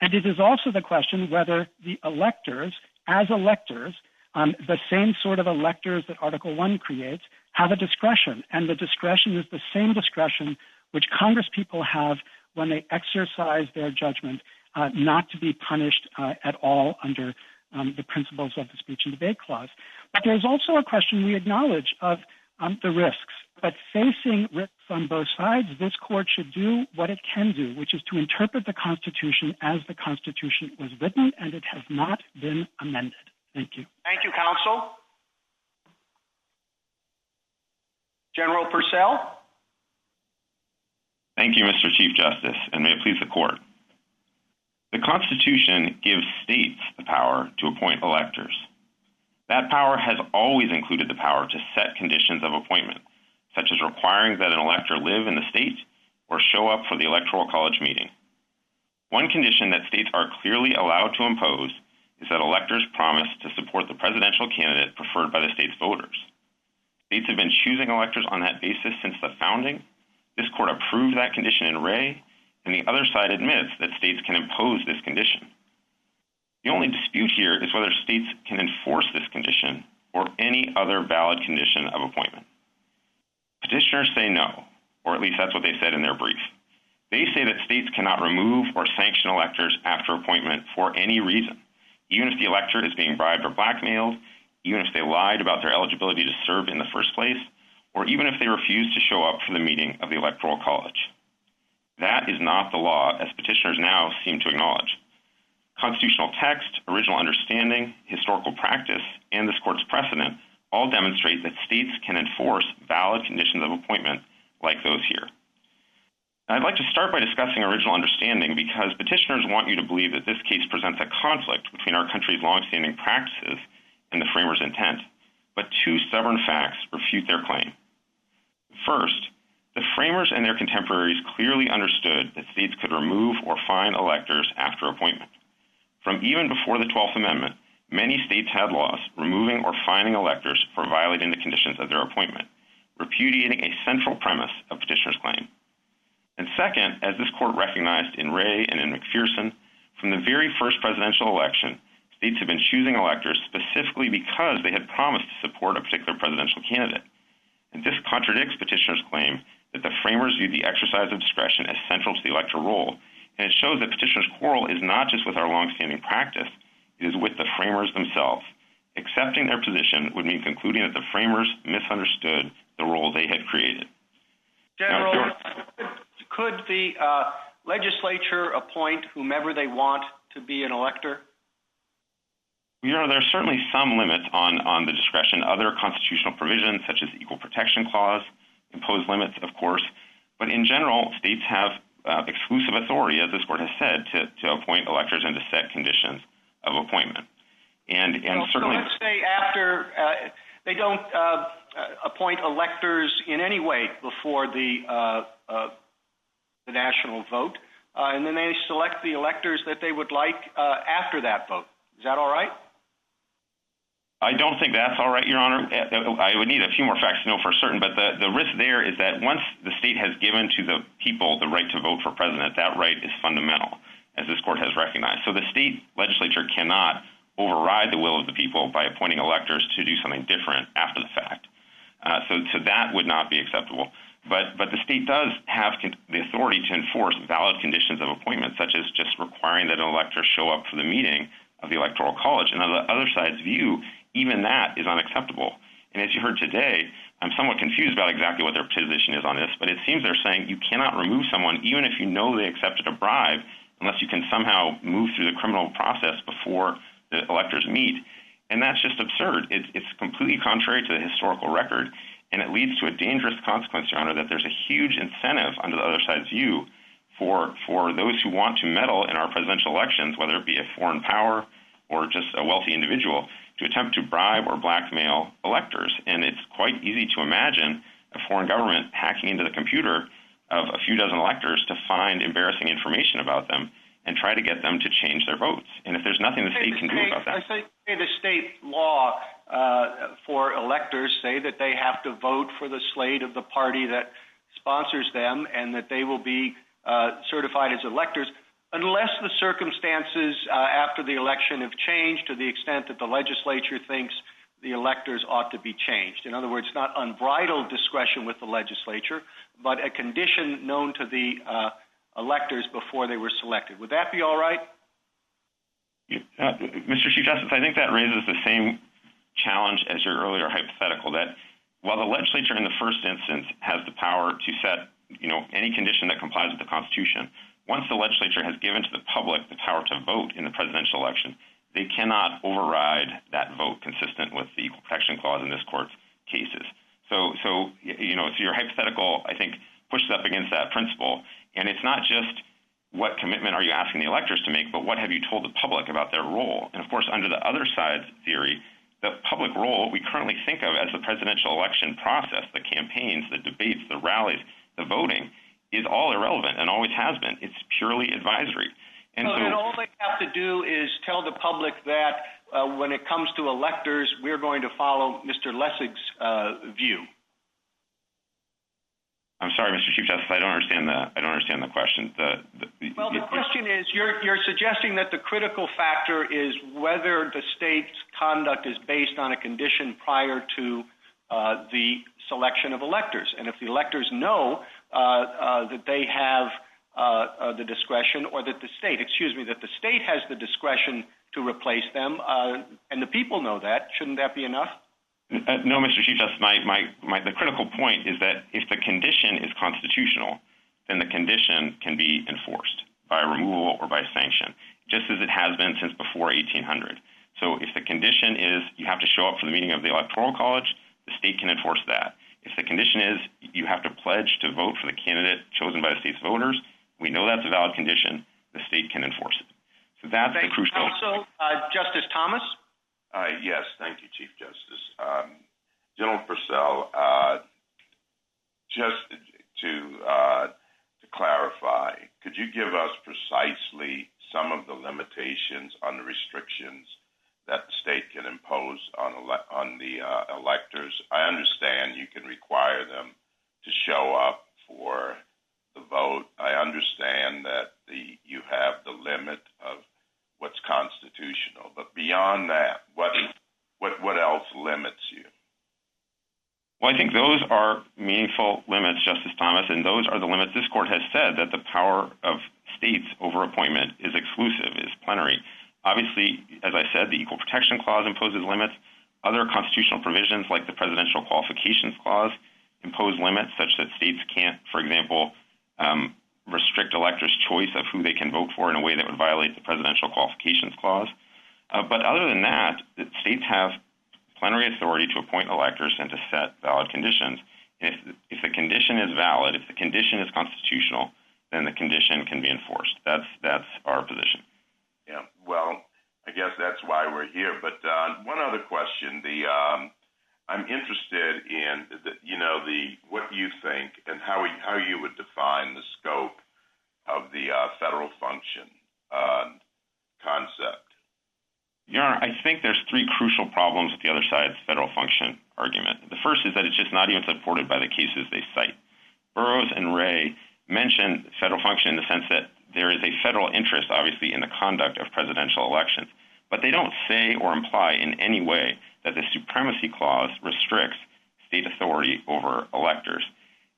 And it is also the question whether the electors, as electors, um, the same sort of electors that Article one creates, have a discretion, and the discretion is the same discretion which Congresspeople have when they exercise their judgment uh, not to be punished uh, at all under um, the principles of the Speech and Debate Clause. But there's also a question we acknowledge of um, the risks. But facing risks on both sides, this court should do what it can do, which is to interpret the Constitution as the Constitution was written, and it has not been amended. Thank you. Thank you, counsel. General Purcell. Thank you, Mister Chief Justice, and may it please the court. The Constitution gives states the power to appoint electors. That power has always included the power to set conditions of appointment, such as requiring that an elector live in the state or show up for the Electoral College meeting. One condition that states are clearly allowed to impose is that electors promise to support the presidential candidate preferred by the state's voters. States have been choosing electors on that basis since the founding. This court approved that condition in Ray, and the other side admits that states can impose this condition. The only dispute here is whether states can enforce this condition or any other valid condition of appointment. Petitioners say no, or at least that's what they said in their brief. They say that states cannot remove or sanction electors after appointment for any reason, even if the elector is being bribed or blackmailed, even if they lied about their eligibility to serve in the first place, or even if they refused to show up for the meeting of the Electoral College. That is not the law, as petitioners now seem to acknowledge. Constitutional text, original understanding, historical practice, and this court's precedent all demonstrate that states can enforce valid conditions of appointment like those here. Now, I'd like to start by discussing original understanding because petitioners want you to believe that this case presents a conflict between our country's longstanding practices and the framers' intent, but two stubborn facts refute their claim. First, the framers and their contemporaries clearly understood that states could remove or fine electors after appointment. From even before the twelfth Amendment, many states had laws removing or fining electors for violating the conditions of their appointment, repudiating a central premise of petitioner's claim. And second, as this court recognized in Ray and in McPherson, from the very first presidential election, states have been choosing electors specifically because they had promised to support a particular presidential candidate. And this contradicts petitioners' claim that the framers viewed the exercise of discretion as central to the electoral role, and it shows that petitioners' quarrel is not just with our longstanding practice, it is with the framers themselves. Accepting their position would mean concluding that the framers misunderstood the role they had created. General, now, there... could the uh, legislature appoint whomever they want to be an elector? You know, there are certainly some limits on, on the discretion. Other constitutional provisions, such as the Equal Protection Clause, impose limits, of course. But in general, states have uh, exclusive authority, as this court has said, to, to appoint electors and to set conditions of appointment. And, and well, certainly... So let's say after uh, they don't uh, appoint electors in any way before the, uh, uh, the national vote, uh, and then they select the electors that they would like uh, after that vote. Is that all right? I don't think that's all right, Your Honor. I would need a few more facts to know for certain, but the, the risk there is that once the state has given to the people the right to vote for president, that right is fundamental, as this court has recognized. So the state legislature cannot override the will of the people by appointing electors to do something different after the fact. Uh, so, so that would not be acceptable. But, but the state does have con- the authority to enforce valid conditions of appointment, such as just requiring that an elector show up for the meeting of the Electoral College. And on the other side's view, even that is unacceptable. And as you heard today, I'm somewhat confused about exactly what their position is on this, but it seems they're saying you cannot remove someone even if you know they accepted a bribe unless you can somehow move through the criminal process before the electors meet. And that's just absurd. It's, it's completely contrary to the historical record, and it leads to a dangerous consequence, Your Honor, that there's a huge incentive under the other side's view for, for those who want to meddle in our presidential elections, whether it be a foreign power or just a wealthy individual, to attempt to bribe or blackmail electors. And it's quite easy to imagine a foreign government hacking into the computer of a few dozen electors to find embarrassing information about them and try to get them to change their votes. And if there's nothing the state can do about that. I say the state law uh, for electors say that they have to vote for the slate of the party that sponsors them and that they will be uh, certified as electors, unless the circumstances uh, after the election have changed to the extent that the legislature thinks the electors ought to be changed. In other words, not unbridled discretion with the legislature, but a condition known to the uh, electors before they were selected. Would that be all right? Uh, Mister Chief Justice, I think that raises the same challenge as your earlier hypothetical, that while the legislature in the first instance has the power to set, you know, any condition that complies with the Constitution, once the legislature has given to the public the power to vote in the presidential election, they cannot override that vote consistent with the Equal Protection Clause in this court's cases. So, so you know, so your hypothetical, I think, pushes up against that principle. And it's not just what commitment are you asking the electors to make, but what have you told the public about their role? And, of course, under the other side's theory, the public role we currently think of as the presidential election process, the campaigns, the debates, the rallies, the voting, is all irrelevant and always has been. It's purely advisory. And well, so and all they have to do is tell the public that uh, when it comes to electors, we're going to follow Mister Lessig's uh, view. I'm sorry, Mister Chief Justice, I don't understand the, I don't understand the question. The, the, well, the it, question is, you're, you're suggesting that the critical factor is whether the state's conduct is based on a condition prior to uh, the selection of electors. And if the electors know Uh, uh, that they have uh, uh, the discretion, or that the state, excuse me, that the state has the discretion to replace them, uh, and the people know that. Shouldn't that be enough? Uh, no, Mister Chief Justice, my, my, my, the critical point is that if the condition is constitutional, then the condition can be enforced by removal or by sanction, just as it has been since before eighteen hundred. So if the condition is you have to show up for the meeting of the Electoral College, the state can enforce that. If the condition is you have to pledge to vote for the candidate chosen by the state's voters, we know that's a valid condition. The state can enforce it. So that's thank the crucial. Also, uh, Justice Thomas? Uh, yes, thank you, Chief Justice. Um, General Purcell, uh, just to, uh, to clarify, could you give us precisely some of the limitations on the restrictions that the state can impose on, ele- on the uh, electors? I understand you can require them to show up for the vote. I understand that the, you have the limit of what's constitutional. But beyond that, what, what, what else limits you? Well, I think those are meaningful limits, Justice Thomas, and those are the limits this court has said that the power of states over appointment is exclusive, is plenary. Obviously, as I said, the Equal Protection Clause imposes limits. Other constitutional provisions like the Presidential Qualifications Clause impose limits such that states can't, for example, um, restrict electors' choice of who they can vote for in a way that would violate the Presidential Qualifications Clause. Uh, but other than that, states have plenary authority to appoint electors and to set valid conditions. And if, if the condition is valid, if the condition is constitutional, then the condition can be enforced. That's, that's our position. Yeah, well, I guess that's why we're here. But uh, one other question: the um, I'm interested in, the, you know, the what you think and how we, how you would define the scope of the uh, federal function uh, concept. Your Honor, I think there's three crucial problems with the other side's federal function argument. The first is that it's just not even supported by the cases they cite. Burroughs and Ray mentioned federal function in the sense that there is a federal interest, obviously, in the conduct of presidential elections, but they don't say or imply in any way that the Supremacy Clause restricts state authority over electors.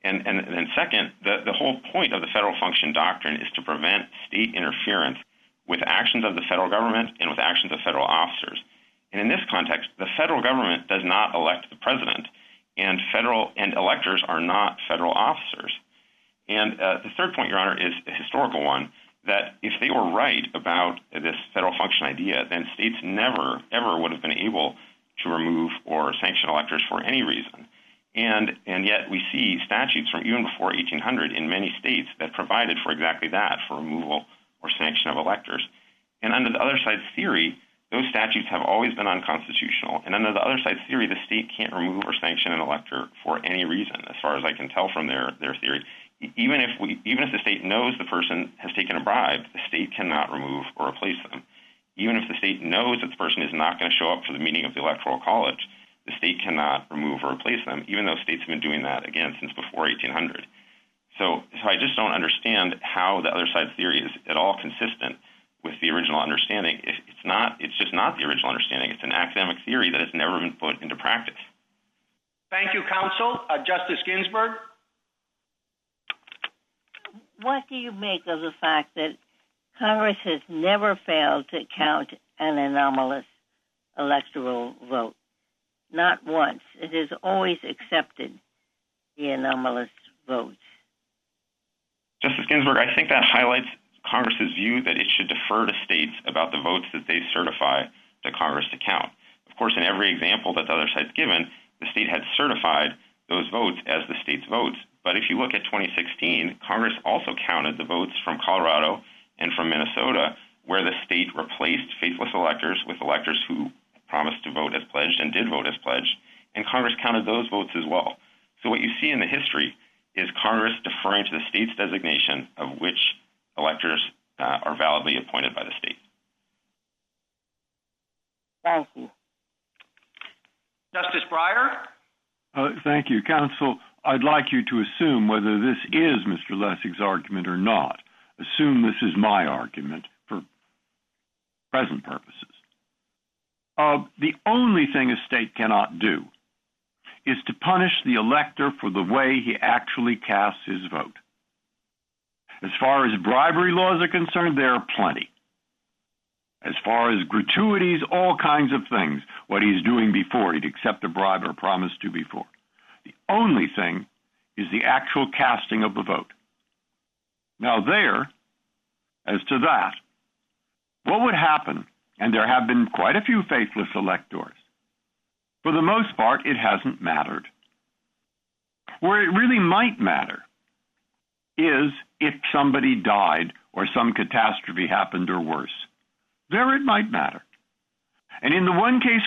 And and then second, the, the whole point of the federal function doctrine is to prevent state interference with actions of the federal government and with actions of federal officers. And in this context, the federal government does not elect the president, and federal and electors are not federal officers. And uh, the third point, Your Honor, is a historical one, that if they were right about this federal function idea, then states never, ever would have been able to remove or sanction electors for any reason. And, and yet we see statutes from even before eighteen hundred in many states that provided for exactly that, for removal or sanction of electors. And under the other side's theory, those statutes have always been unconstitutional. And under the other side's theory, the state can't remove or sanction an elector for any reason, as far as I can tell from their, their theory. Even if, we, even if the state knows the person has taken a bribe, the state cannot remove or replace them. Even if the state knows that the person is not going to show up for the meeting of the Electoral College, the state cannot remove or replace them, even though states have been doing that, again, since before eighteen hundred. So, so I just don't understand how the other side's theory is at all consistent with the original understanding. If it's not, it's just not the original understanding. It's an academic theory that has never been put into practice. Thank you, counsel. Uh, Justice Ginsburg? What do you make of the fact that Congress has never failed to count an anomalous electoral vote? Not once. It has always accepted the anomalous votes. Justice Ginsburg, I think that highlights Congress's view that it should defer to states about the votes that they certify to Congress to count. Of course, in every example that the other side's given, the state had certified those votes as the state's votes. But if you look at twenty sixteen, Congress also counted the votes from Colorado and from Minnesota, where the state replaced faithless electors with electors who promised to vote as pledged and did vote as pledged, and Congress counted those votes as well. So what you see in the history is Congress deferring to the state's designation of which electors uh, are validly appointed by the state. Thank you. Justice Breyer? Uh, thank you. Counsel, I'd like you to assume whether this is Mister Lessig's argument or not. Assume this is my argument for present purposes. Uh, the only thing a state cannot do is to punish the elector for the way he actually casts his vote. As far as bribery laws are concerned, there are plenty. As far as gratuities, all kinds of things, what he's doing before he'd accept a bribe or promise to before. The only thing is the actual casting of the vote. Now there, as to that, what would happen, and there have been quite a few faithless electors, for the most part, it hasn't mattered. Where it really might matter is if somebody died or some catastrophe happened or worse. There it might matter. And in the one case,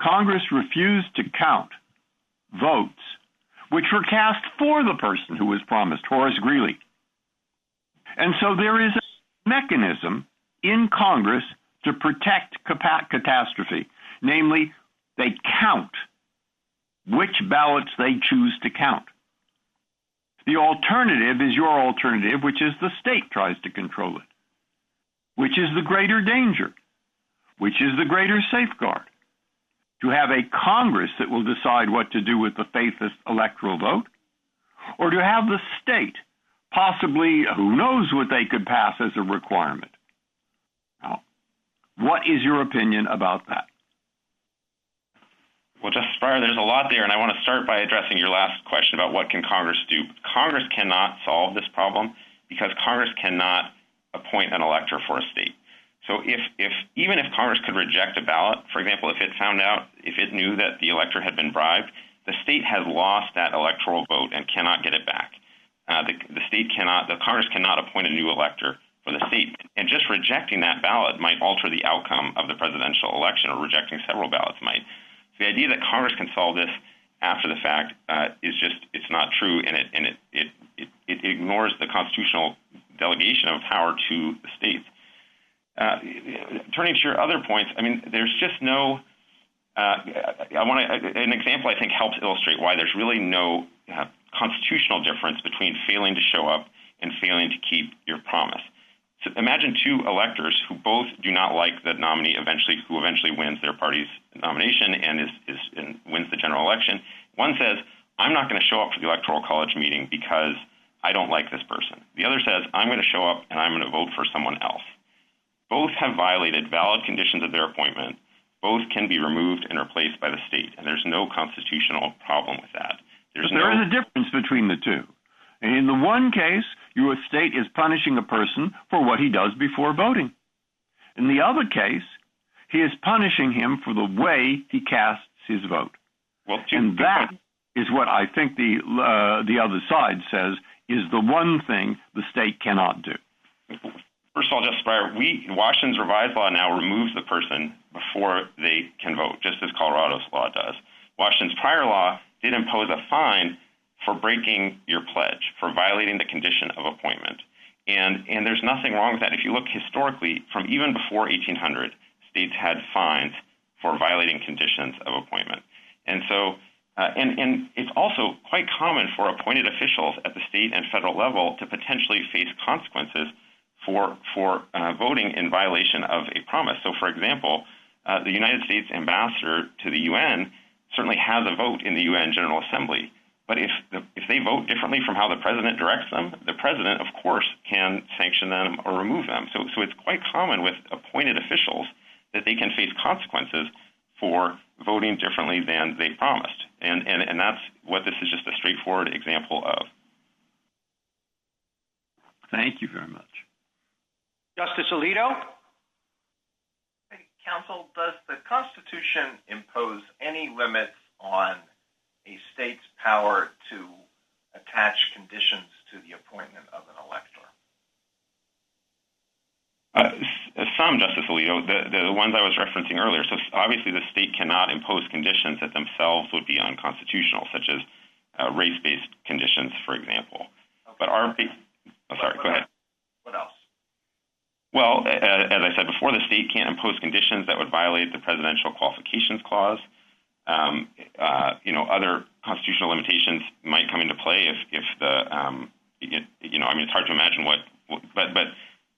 Congress refused to count votes which were cast for the person who was promised, Horace Greeley. And so there is a mechanism in Congress to protect catastrophe, namely they count which ballots they choose to count. The alternative is your alternative, which is the state tries to control it, which is the greater danger, which is the greater safeguard. To have a Congress that will decide what to do with the faithless electoral vote, or to have the state possibly, who knows what they could pass as a requirement. Now, what is your opinion about that? Well, Justice Breyer, there's a lot there, and I want to start by addressing your last question about what can Congress do. Congress cannot solve this problem because Congress cannot appoint an elector for a state. So if, if even if Congress could reject a ballot, for example, if it found out, if it knew that the elector had been bribed, the state has lost that electoral vote and cannot get it back. Uh, the, the state cannot, the Congress cannot appoint a new elector for the state. And just rejecting that ballot might alter the outcome of the presidential election, or rejecting several ballots might. The idea that Congress can solve this after the fact uh, is just, it's not true, and it, and it, it, it, it ignores the constitutional delegation of power to the states. Uh, turning to your other points, I mean, there's just no, uh, I want to, an example I think helps illustrate why there's really no uh, constitutional difference between failing to show up and failing to keep your promise. So imagine two electors who both do not like the nominee eventually, who eventually wins their party's nomination and is, is and wins the general election. One says, I'm not going to show up for the Electoral College meeting because I don't like this person. The other says, I'm going to show up and I'm going to vote for someone else. Both have violated valid conditions of their appointment. both can be removed and replaced by the state, and there's no constitutional problem with that. There's but there no... is a difference between the two. In the one case, your state is punishing a person for what he does before voting. In the other case, he is punishing him for the way he casts his vote. Well, two, and that is what I think the uh, the other side says is the one thing the state cannot do. First of all, Justice Breyer, we, Washington's revised law now removes the person before they can vote, just as Colorado's law does. Washington's prior law did impose a fine for breaking your pledge, for violating the condition of appointment. And, and there's nothing wrong with that. If you look historically, from even before eighteen hundred, states had fines for violating conditions of appointment. And so, uh, and, and it's also quite common for appointed officials at the state and federal level to potentially face consequences for, for uh, voting in violation of a promise. So, for example, uh, the United States ambassador to the U N certainly has a vote in the U N General Assembly. But if the, if they vote differently from how the president directs them, the president, of course, can sanction them or remove them. So, so it's quite common with appointed officials that they can face consequences for voting differently than they promised. And, and, and that's what this is just a straightforward example of. Thank you very much. Justice Alito? Counsel, does the Constitution impose any limits on a state's power to attach conditions to the appointment of an elector? Uh, some, Justice Alito, the, the ones I was referencing earlier. So obviously the state cannot impose conditions that themselves would be unconstitutional, such as uh, race-based conditions, for example. Okay. But our – oh, sorry, what, what go ahead. What else? Well, as I said before, the state can't impose conditions that would violate the Presidential Qualifications Clause. Um, uh, you know, other constitutional limitations might come into play if, if the, um, you, you know, I mean, it's hard to imagine what, but, but,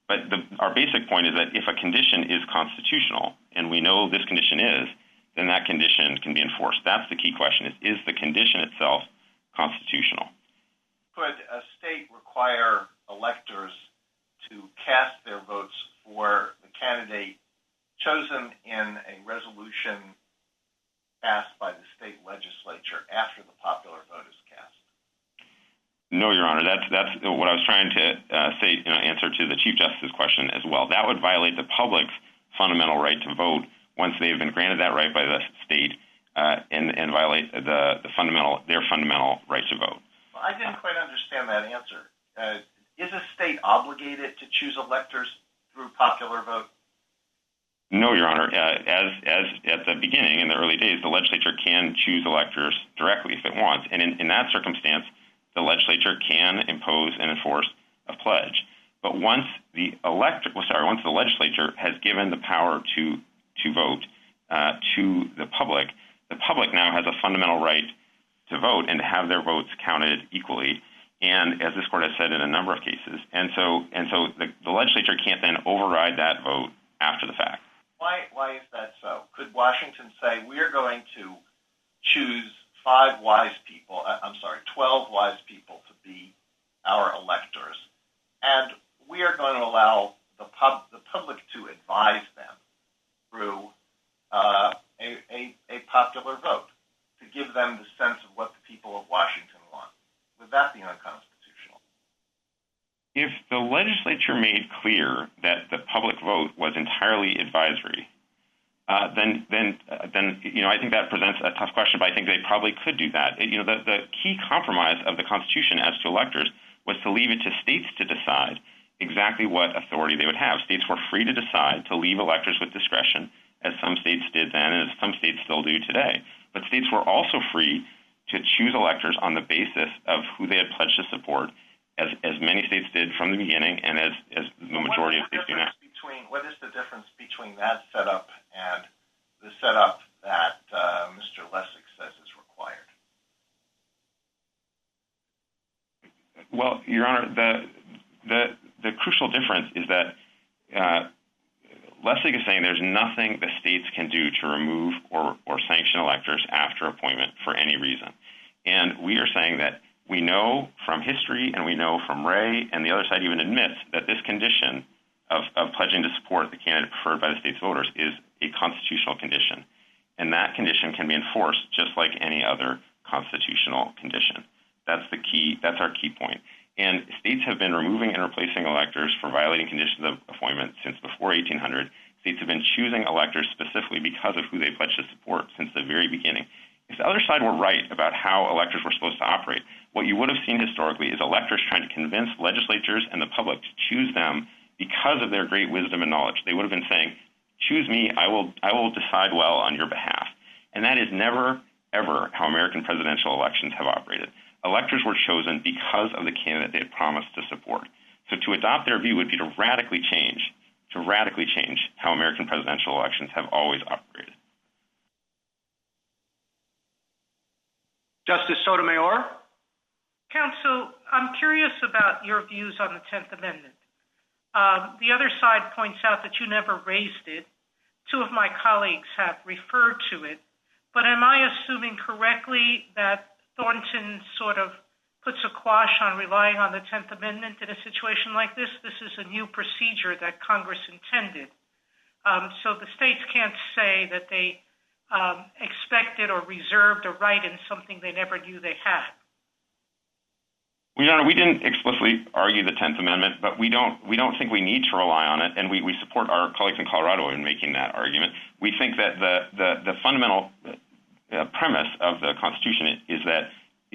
but the, our basic point is that if a condition is constitutional and we know this condition is, then that condition can be enforced. That's the key question is, is the condition itself constitutional? Could a state require electors to cast their votes for the candidate chosen in a resolution passed by the state legislature after the popular vote is cast? No, Your Honor. That's that's what I was trying to uh, say in answer to the Chief Justice's question as well. That would violate the public's fundamental right to vote once they've been granted that right by the state uh, and, and violate the, the fundamental their fundamental right to vote. Well, I didn't quite understand that answer. Uh, is a state obligated to choose electors through popular vote? No, Your Honor. Uh, as as at the beginning, in the early days, the legislature can choose electors directly if it wants. And in, in that circumstance, the legislature can impose and enforce a pledge. But once the elect, well, sorry, once the legislature has given the power to, to vote uh, to the public, the public now has a fundamental right to vote and to have their votes counted equally. And as this court has said in a number of cases, and so and so the, the legislature can't then override that vote after the fact. Why, why is that so? Could Washington say, we are going to choose five wise people, I'm sorry, twelve wise people to be our electors, and we are going to allow the, pub, the public to advise them through uh, a, a, a popular vote to give them the sense of what the people of Washington want? Would that be unconstitutional? If the legislature made clear that the public vote was entirely advisory, uh, then, then, uh, then, you know, I think that presents a tough question. But I think they probably could do that. It, you know, the, the key compromise of the Constitution as to electors was to leave it to states to decide exactly what authority they would have. States were free to decide to leave electors with discretion, as some states did then, and as some states still do today. But states were also free to choose electors on the basis of who they had pledged to support, as, as many states did from the beginning, and as, as the majority of states do now. Between, what is the difference between that setup and the setup that uh, Mister Lessig says is required? Well, Your Honor, the the, the crucial difference is that uh, Lessig is saying there's nothing the states can do to remove or, or sanction electors after appointment for any reason. And we are saying that we know from history and we know from Ray, and the other side even admits that this condition of, of pledging to support the candidate preferred by the state's voters is a constitutional condition, and that condition can be enforced just like any other constitutional condition. That's the key. That's our key point. And states have been removing and replacing electors for violating conditions of appointment since before eighteen hundred. States have been choosing electors specifically because of who they pledged to support since the very beginning. If the other side were right about how electors were supposed to operate, what you would have seen historically is electors trying to convince legislatures and the public to choose them because of their great wisdom and knowledge. They would have been saying, choose me, I will, I will decide well on your behalf. And that is never, ever how American presidential elections have operated. Electors were chosen because of the candidate they had promised to support. So to adopt their view would be to radically change, to radically change how American presidential elections have always operated. Justice Sotomayor? Counsel, I'm curious about your views on the tenth Amendment. Um, the other side points out that you never raised it. Two of my colleagues have referred to it. But am I assuming correctly that Thornton sort of puts a quash on relying on the tenth Amendment in a situation like this? This is a new procedure that Congress intended. Um, so the states can't say that they Um, expected or reserved a right in something they never knew they had. Well, Your Honor, we didn't explicitly argue the tenth Amendment, but we don't we don't think we need to rely on it, and we, we support our colleagues in Colorado in making that argument. We think that the the, the fundamental uh, premise of the Constitution is that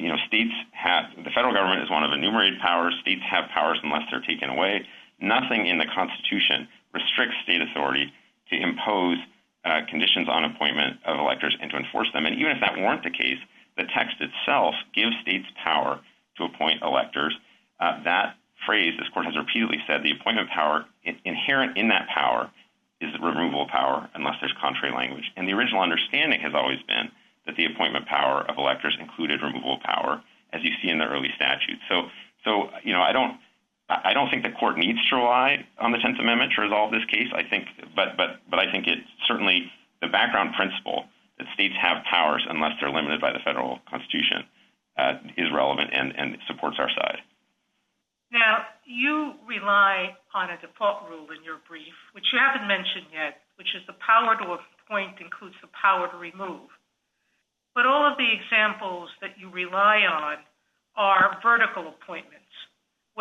you know states have the federal government is one of enumerated powers. States have powers unless they're taken away. Nothing in the Constitution restricts state authority to impose Uh, conditions on appointment of electors and to enforce them. And even if that weren't the case, the text itself gives states power to appoint electors. Uh, that phrase, this court has repeatedly said, the appointment power, in, inherent in that power is the removal power unless there's contrary language. And the original understanding has always been that the appointment power of electors included removal power, as you see in the early statutes. So, so you know, I don't I don't think the court needs to rely on the tenth Amendment to resolve this case. I think, but but but I think it's certainly the background principle that states have powers unless they're limited by the federal Constitution uh, is relevant and and supports our side. Now, you rely on a default rule in your brief, which you haven't mentioned yet, which is the power to appoint includes the power to remove. But all of the examples that you rely on are vertical appointments.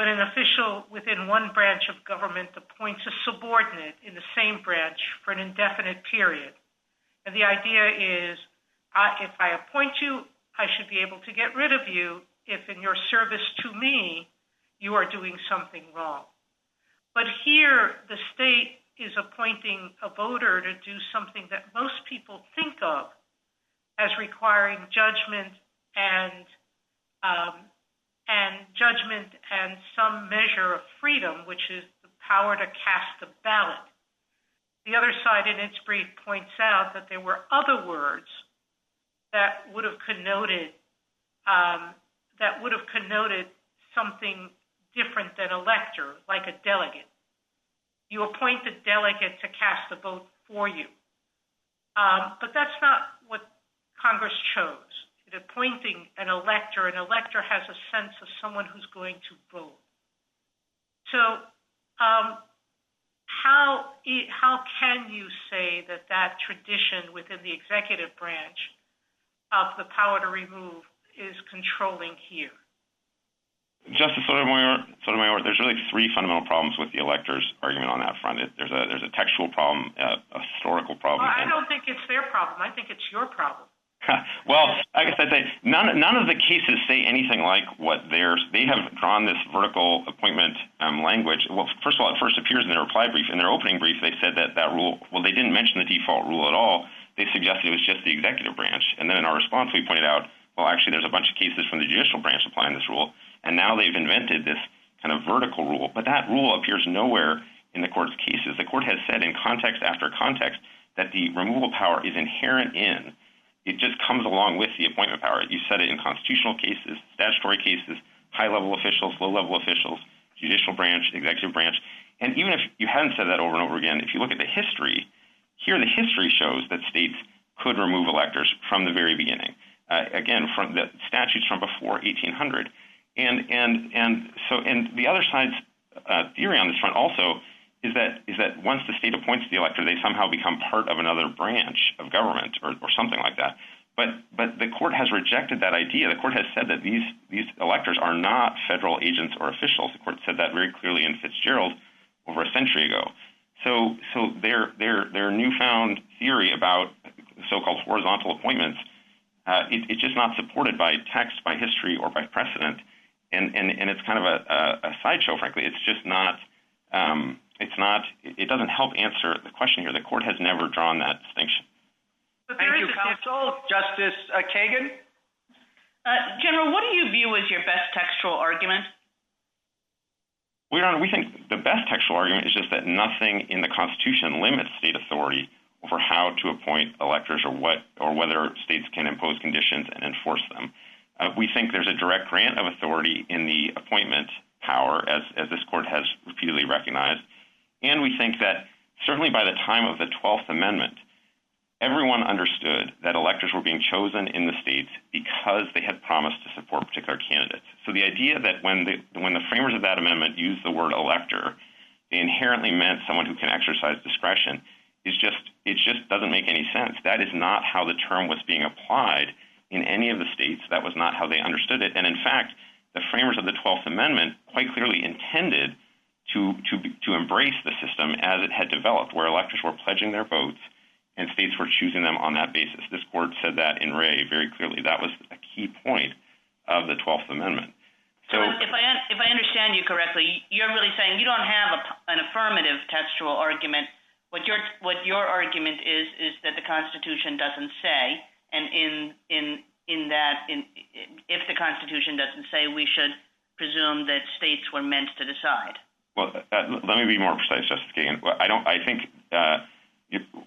When an official within one branch of government appoints a subordinate in the same branch for an indefinite period. And the idea is, I, if I appoint you, I should be able to get rid of you if in your service to me, you are doing something wrong. But here, the state is appointing a voter to do something that most people think of as requiring judgment and um, and judgment and some measure of freedom, which is the power to cast a ballot. The other side in its brief points out that there were other words that would have connoted um, that would have connoted something different than elector, like a delegate. You appoint the delegate to cast a vote for you. Um, but that's not what Congress chose. Appointing an elector, an elector has a sense of someone who's going to vote. So um, how, how can you say that that tradition within the executive branch of the power to remove is controlling here? Justice Sotomayor, Sotomayor there's really three fundamental problems with the electors' argument on that front. It, there's, a, there's a textual problem, a, a historical problem. Well, I don't think it's their problem. I think it's your problem. Well, I guess I'd say none, none of the cases say anything like what they're – they have drawn this vertical appointment um, language. Well, first of all, it first appears in their reply brief. In their opening brief, they said that that rule – well, they didn't mention the default rule at all. They suggested it was just the executive branch. And then in our response, we pointed out, well, actually, there's a bunch of cases from the judicial branch applying this rule, and now they've invented this kind of vertical rule. But that rule appears nowhere in the court's cases. The court has said in context after context that the removal power is inherent in – it just comes along with the appointment power. You said it in constitutional cases, statutory cases, high-level officials, low-level officials, judicial branch, executive branch. And even if you hadn't said that over and over again, if you look at the history, here the history shows that states could remove electors from the very beginning. Uh, again, from the statutes from before eighteen hundred. And, and, and so and the other side's uh, theory on this front also is that is that once the state appoints the elector, they somehow become part of another branch of government or, or something like that. But but the court has rejected that idea. The court has said that these these electors are not federal agents or officials. The court said that very clearly in Fitzgerald over a century ago. So so their their their newfound theory about so-called horizontal appointments, uh, it, it's just not supported by text, by history, or by precedent. And and, and it's kind of a, a, a sideshow, frankly. It's just not. Um, It's not. It doesn't help answer the question here. The court has never drawn that distinction. But there Thank is you, counsel. Justice uh, Kagan. Uh, General, what do you view as your best textual argument? Well, Your Honor, we think the best textual argument is just that nothing in the Constitution limits state authority over how to appoint electors or what or whether states can impose conditions and enforce them. Uh, we think there's a direct grant of authority in the appointment power, as as this court has repeatedly recognized. And we think that certainly by the time of the twelfth Amendment, everyone understood that electors were being chosen in the states because they had promised to support particular candidates. So the idea that when the, when the framers of that amendment used the word elector, they inherently meant someone who can exercise discretion is just it just doesn't make any sense. That is not how the term was being applied in any of the states. That was not how they understood it. And in fact, the framers of the twelfth Amendment quite clearly intended To, to, to embrace the system as it had developed, where electors were pledging their votes and states were choosing them on that basis. This court said that in Ray very clearly. That was a key point of the twelfth Amendment. So, so if, I, if I understand you correctly, you're really saying you don't have a, an affirmative textual argument. What your, what your argument is is that the Constitution doesn't say, and in, in, in that in, if the Constitution doesn't say, we should presume that states were meant to decide. Well, uh, let me be more precise, Justice Kagan. I don't. I think uh,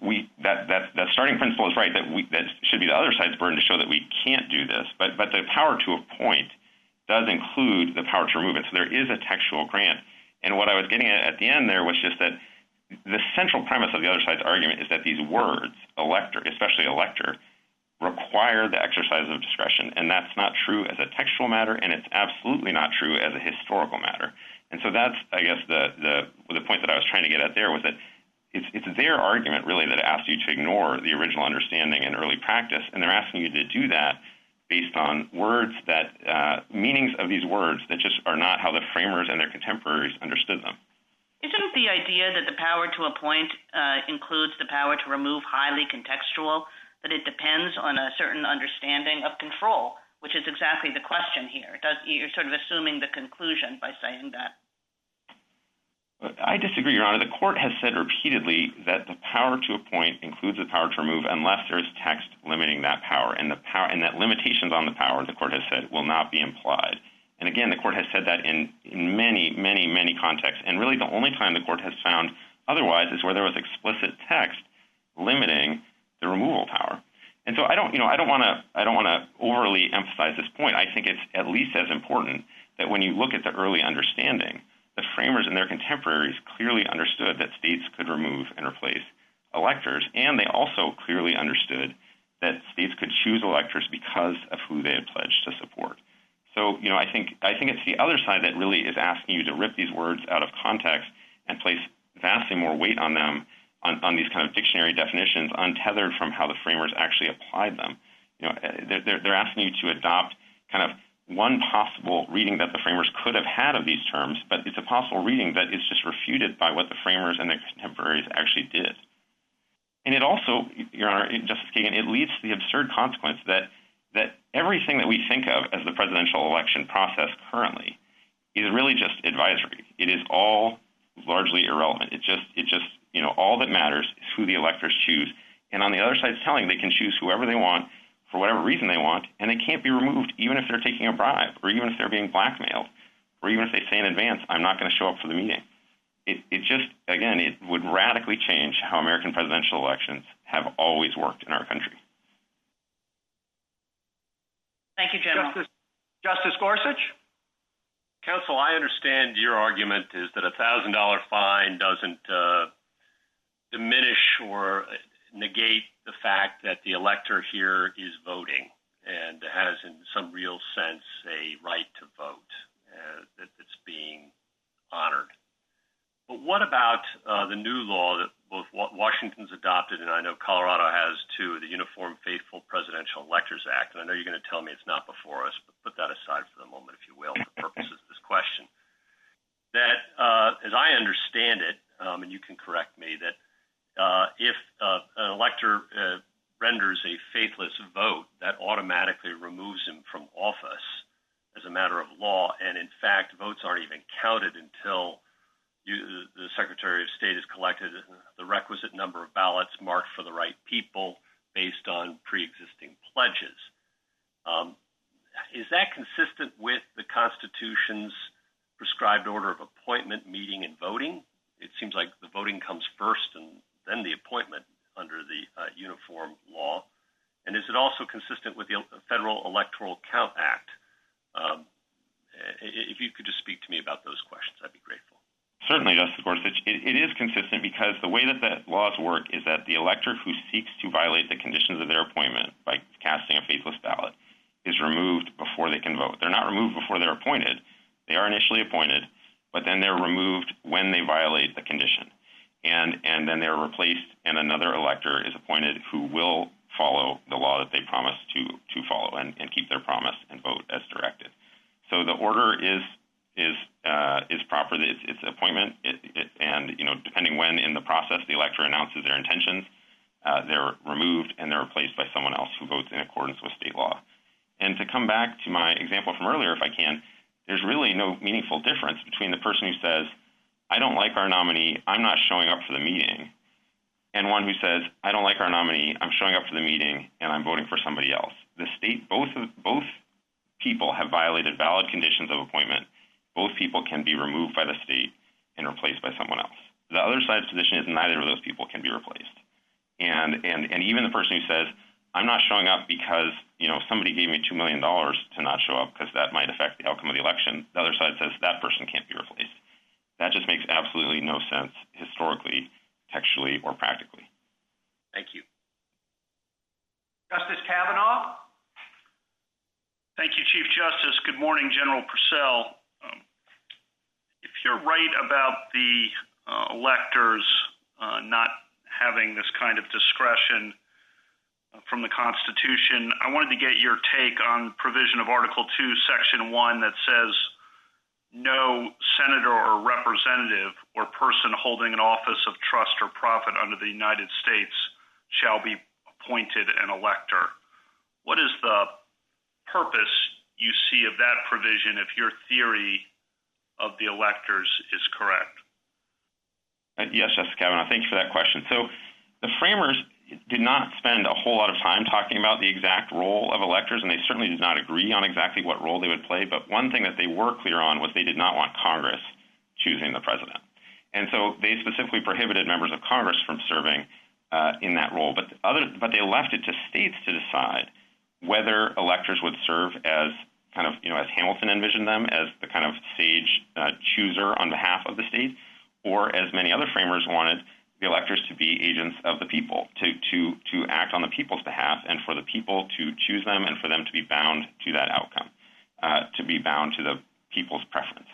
we that that the starting principle is right. That we that should be the other side's burden to show that we can't do this. But but the power to appoint does include the power to remove it. So there is a textual grant. And what I was getting at at the end there was just that the central premise of the other side's argument is that these words, elector, especially elector, require the exercise of discretion, and that's not true as a textual matter, and it's absolutely not true as a historical matter. And so that's, I guess, the, the the point that I was trying to get at there was that it's, it's their argument, really, that asks you to ignore the original understanding and early practice, and they're asking you to do that based on words that, uh, meanings of these words that just are not how the framers and their contemporaries understood them. Isn't the idea that the power to appoint uh, includes the power to remove highly contextual, that it depends on a certain understanding of control, which is exactly the question here? Does, you're sort of assuming the conclusion by saying that. I disagree, Your Honor. The court has said repeatedly that the power to appoint includes the power to remove unless there is text limiting that power, and the power and that limitations on the power, the court has said, will not be implied. And again, the court has said that in, in many, many, many contexts. And really the only time the court has found otherwise is where there was explicit text limiting the removal power. And so I don't, you know, I don't want to, I don't want to overly emphasize this point. I think it's at least as important that when you look at the early understanding, the framers and their contemporaries clearly understood that states could remove and replace electors, and they also clearly understood that states could choose electors because of who they had pledged to support. So, you know, I think I think it's the other side that really is asking you to rip these words out of context and place vastly more weight on them, on, on these kind of dictionary definitions, untethered from how the framers actually applied them. You know, they're, they're asking you to adopt kind of one possible reading that the framers could have had of these terms, but it's a possible reading that is just refuted by what the framers and their contemporaries actually did. And it also, Your Honor, Justice Kagan, it leads to the absurd consequence that that everything that we think of as the presidential election process currently is really just advisory. It is all largely irrelevant. It just, it just, you know, all that matters is who the electors choose. And on the other side, it's telling they can choose whoever they want, for whatever reason they want, and they can't be removed even if they're taking a bribe or even if they're being blackmailed or even if they say in advance, I'm not going to show up for the meeting. It, it just, again, it would radically change how American presidential elections have always worked in our country. Thank you, General. Justice, Justice Gorsuch? Counsel, I understand your argument is that a one thousand dollar fine doesn't uh, diminish or negate the fact that the elector here is voting and has in some real sense a right to vote uh, that, that's being honored. But what about uh, the new law that both Washington's adopted, and I know Colorado has too, the Uniform Faithful Presidential Electors Act? And I know you're going to tell me it's not before us, but put that aside for the moment, if you will, for purposes of this question. That, uh, as I understand it, um, and you can correct me, that uh, if uh, an elector uh, renders a faithless vote, that automatically removes him from office as a matter of law. And in fact, votes aren't even counted until You, the Secretary of State has collected the requisite number of ballots marked for the right people based on pre-existing pledges. Um, is that consistent with the Constitution's prescribed order of appointment, meeting, and voting? It seems like the voting comes first and then the appointment under the uh, uniform law. And is it also consistent with the Federal Electoral Count Act? Um, if you could just speak to me about those questions, I'd be grateful. Certainly, Justice Gorsuch. It, it is consistent because the way that the laws work is that the elector who seeks to violate the conditions of their appointment by casting a faithless ballot is removed before they can vote. They're not removed before they're appointed. They are initially appointed, but then they're removed when they violate the condition. And, and then they're replaced, and another elector is appointed who will follow the law that they promised to, to follow and, and keep their promise and vote as directed. So the order is... is uh, is proper. It's, it's appointment, it, it, and you know, depending when in the process the elector announces their intentions, uh, they're removed and they're replaced by someone else who votes in accordance with state law. And to come back to my example from earlier, if I can, there's really no meaningful difference between the person who says, "I don't like our nominee, I'm not showing up for the meeting," and one who says, "I don't like our nominee, I'm showing up for the meeting, and I'm voting for somebody else." The state, both both people have violated valid conditions of appointment. Both people can be removed by the state and replaced by someone else. The other side's position is neither of those people can be replaced. And and and even the person who says, "I'm not showing up because, you know, somebody gave me two million dollars to not show up because that might affect the outcome of the election," the other side says that person can't be replaced. That just makes absolutely no sense historically, textually, or practically. Thank you. Justice Kavanaugh? Thank you, Chief Justice. Good morning, General Purcell. If you're right about the uh, electors uh, not having this kind of discretion uh, from the Constitution, I wanted to get your take on provision of Article two, Section one that says no senator or representative or person holding an office of trust or profit under the United States shall be appointed an elector. What is the purpose you see of that provision if your theory of the electors is correct? Uh, yes, Justice Kavanaugh, thank you for that question. So the framers did not spend a whole lot of time talking about the exact role of electors, and they certainly did not agree on exactly what role they would play. But one thing that they were clear on was they did not want Congress choosing the president. And so they specifically prohibited members of Congress from serving uh, in that role. But, the other, but they left it to states to decide whether electors would serve as kind of, you know, as Hamilton envisioned them, as the kind of sage uh, chooser on behalf of the state, or as many other framers wanted, the electors to be agents of the people, to to to act on the people's behalf, and for the people to choose them, and for them to be bound to that outcome, uh, to be bound to the people's preference.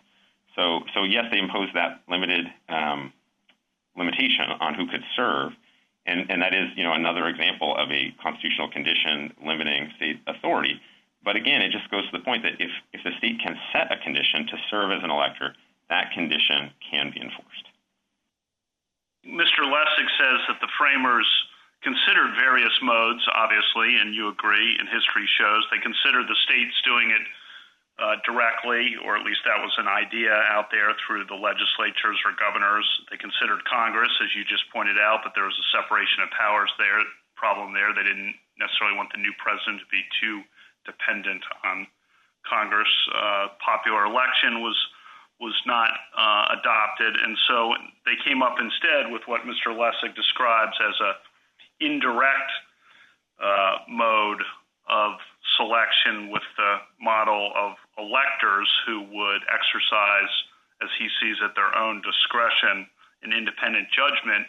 So, so yes, they imposed that limited um, limitation on who could serve, and and that is, you know, another example of a constitutional condition limiting state authority. But again, it just goes to the point that if, if the state can set a condition to serve as an elector, that condition can be enforced. Mister Lessig says that the framers considered various modes, obviously, and you agree, and history shows. They considered the states doing it uh, directly, or at least that was an idea out there through the legislatures or governors. They considered Congress, as you just pointed out, but there was a separation of powers there, problem there. They didn't necessarily want the new president to be too dependent on Congress. Uh, popular election was was not uh, adopted, and so they came up instead with what Mister Lessig describes as a indirect uh, mode of selection with the model of electors who would exercise, as he sees it, their own discretion and independent judgment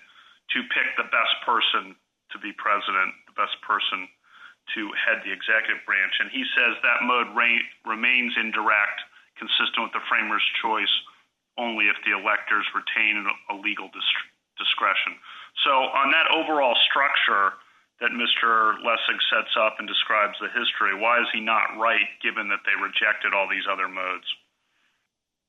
to pick the best person to be president, the best person to head the executive branch. And he says that mode re- remains indirect, consistent with the framers' choice only if the electors retain a legal dis- discretion. So on that overall structure that Mister Lessig sets up and describes the history, why is he not right, given that they rejected all these other modes?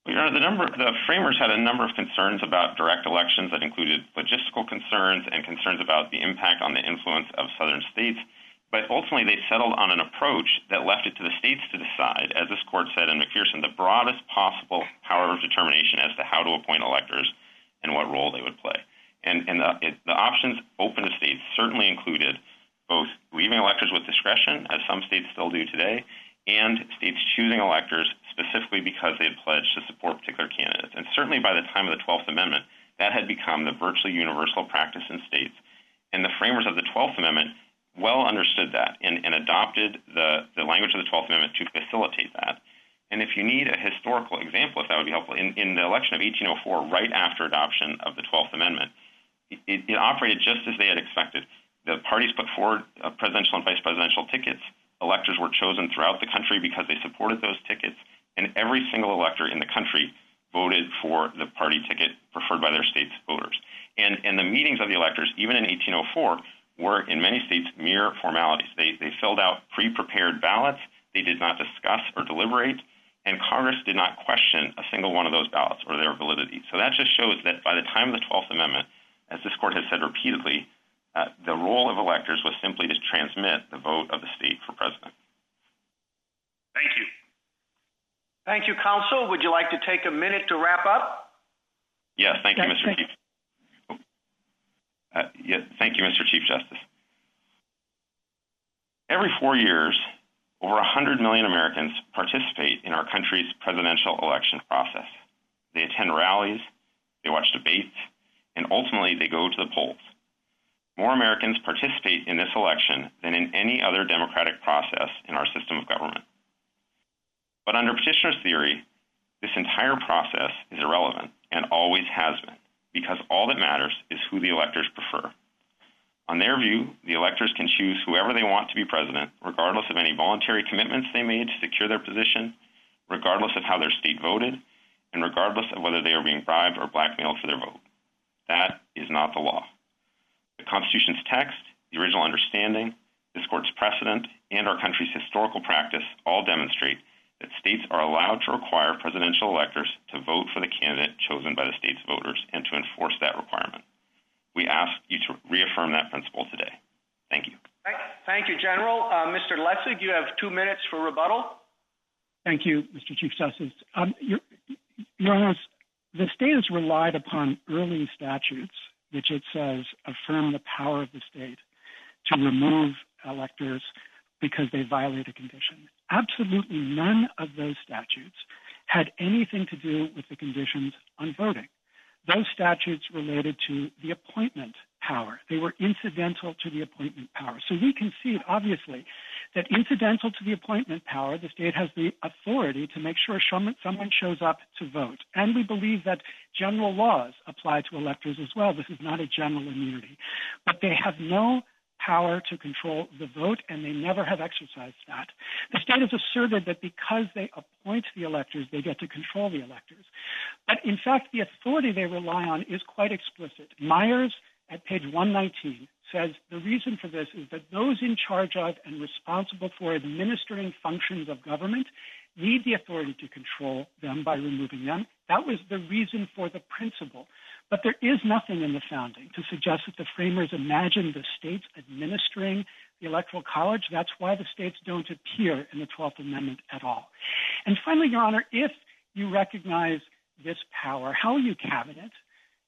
You know, the, number, the framers had a number of concerns about direct elections that included logistical concerns and concerns about the impact on the influence of southern states. But ultimately, they settled on an approach that left it to the states to decide, as this court said in McPherson, the broadest possible power of determination as to how to appoint electors and what role they would play. And, and the, it, the options open to states certainly included both leaving electors with discretion, as some states still do today, and states choosing electors specifically because they had pledged to support particular candidates. And certainly by the time of the twelfth Amendment, that had become the virtually universal practice in states. And the framers of the twelfth Amendment well understood that and, and adopted the, the language of the twelfth Amendment to facilitate that. And if you need a historical example, if that would be helpful, in, in the election of eighteen oh four, right after adoption of the twelfth Amendment, it, it operated just as they had expected. The parties put forward uh, presidential and vice presidential tickets. Electors were chosen throughout the country because they supported those tickets, and every single elector in the country voted for the party ticket preferred by their state's voters. And, and the meetings of the electors, even in eighteen oh four, were, in many states, mere formalities. They, they filled out pre-prepared ballots. They did not discuss or deliberate, and Congress did not question a single one of those ballots or their validity. So that just shows that by the time of the twelfth Amendment, as this court has said repeatedly, uh, the role of electors was simply to transmit the vote of the state for president. Thank you. Thank you, counsel. Would you like to take a minute to wrap up? Yes, thank you, Mister Chief. Uh, yeah, thank you, Mister Chief Justice. Every four years, over one hundred million Americans participate in our country's presidential election process. They attend rallies, they watch debates, and ultimately they go to the polls. More Americans participate in this election than in any other democratic process in our system of government. But under petitioner's theory, this entire process is irrelevant and always has been, because all that matters is who the electors prefer. On their view, the electors can choose whoever they want to be president, regardless of any voluntary commitments they made to secure their position, regardless of how their state voted, and regardless of whether they are being bribed or blackmailed for their vote. That is not the law. The Constitution's text, the original understanding, this court's precedent, and our country's historical practice all demonstrate that states are allowed to require presidential electors to vote for the candidate chosen by the state's voters and to enforce that requirement. We ask you to reaffirm that principle today. Thank you. Thank you, General. Uh, Mister Lessig, you have two minutes for rebuttal. Thank you, Mister Chief Justice. Um, your, your Honor, the state has relied upon early statutes, which it says affirm the power of the state to remove electors because they violate a condition. Absolutely none of those statutes had anything to do with the conditions on voting. Those statutes related to the appointment power. They were incidental to the appointment power. So we concede, obviously, that incidental to the appointment power, the state has the authority to make sure someone shows up to vote. And we believe that general laws apply to electors as well. This is not a general immunity. But they have no power to control the vote, and they never have exercised that. The state has asserted that because they appoint the electors, they get to control the electors. But in fact, the authority they rely on is quite explicit. Myers, at page one nineteen, says the reason for this is that those in charge of and responsible for administering functions of government need the authority to control them by removing them. That was the reason for the principle. But there is nothing in the founding to suggest that the framers imagined the states administering the Electoral College. That's why the states don't appear in the twelfth Amendment at all. And finally, Your Honor, if you recognize this power, how will you cabinet?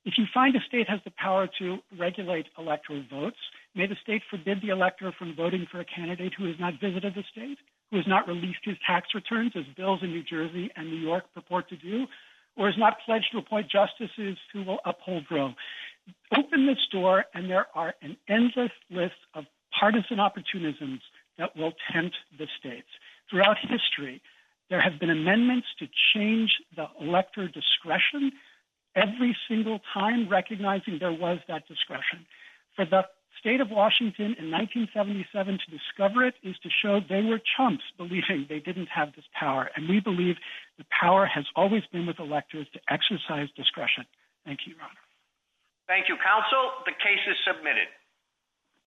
If you find a state has the power to regulate electoral votes, may the state forbid the elector from voting for a candidate who has not visited the state, who has not released his tax returns, as bills in New Jersey and New York purport to do, or is not pledged to appoint justices who will uphold Roe. Open this door, and there are an endless list of partisan opportunisms that will tempt the states. Throughout history, there have been amendments to change the elector discretion, every single time recognizing there was that discretion. For the state of Washington in nineteen seventy-seven to discover it is to show they were chumps believing they didn't have this power. And we believe the power has always been with electors to exercise discretion. Thank you, Your Honor. Thank you, counsel. The case is submitted.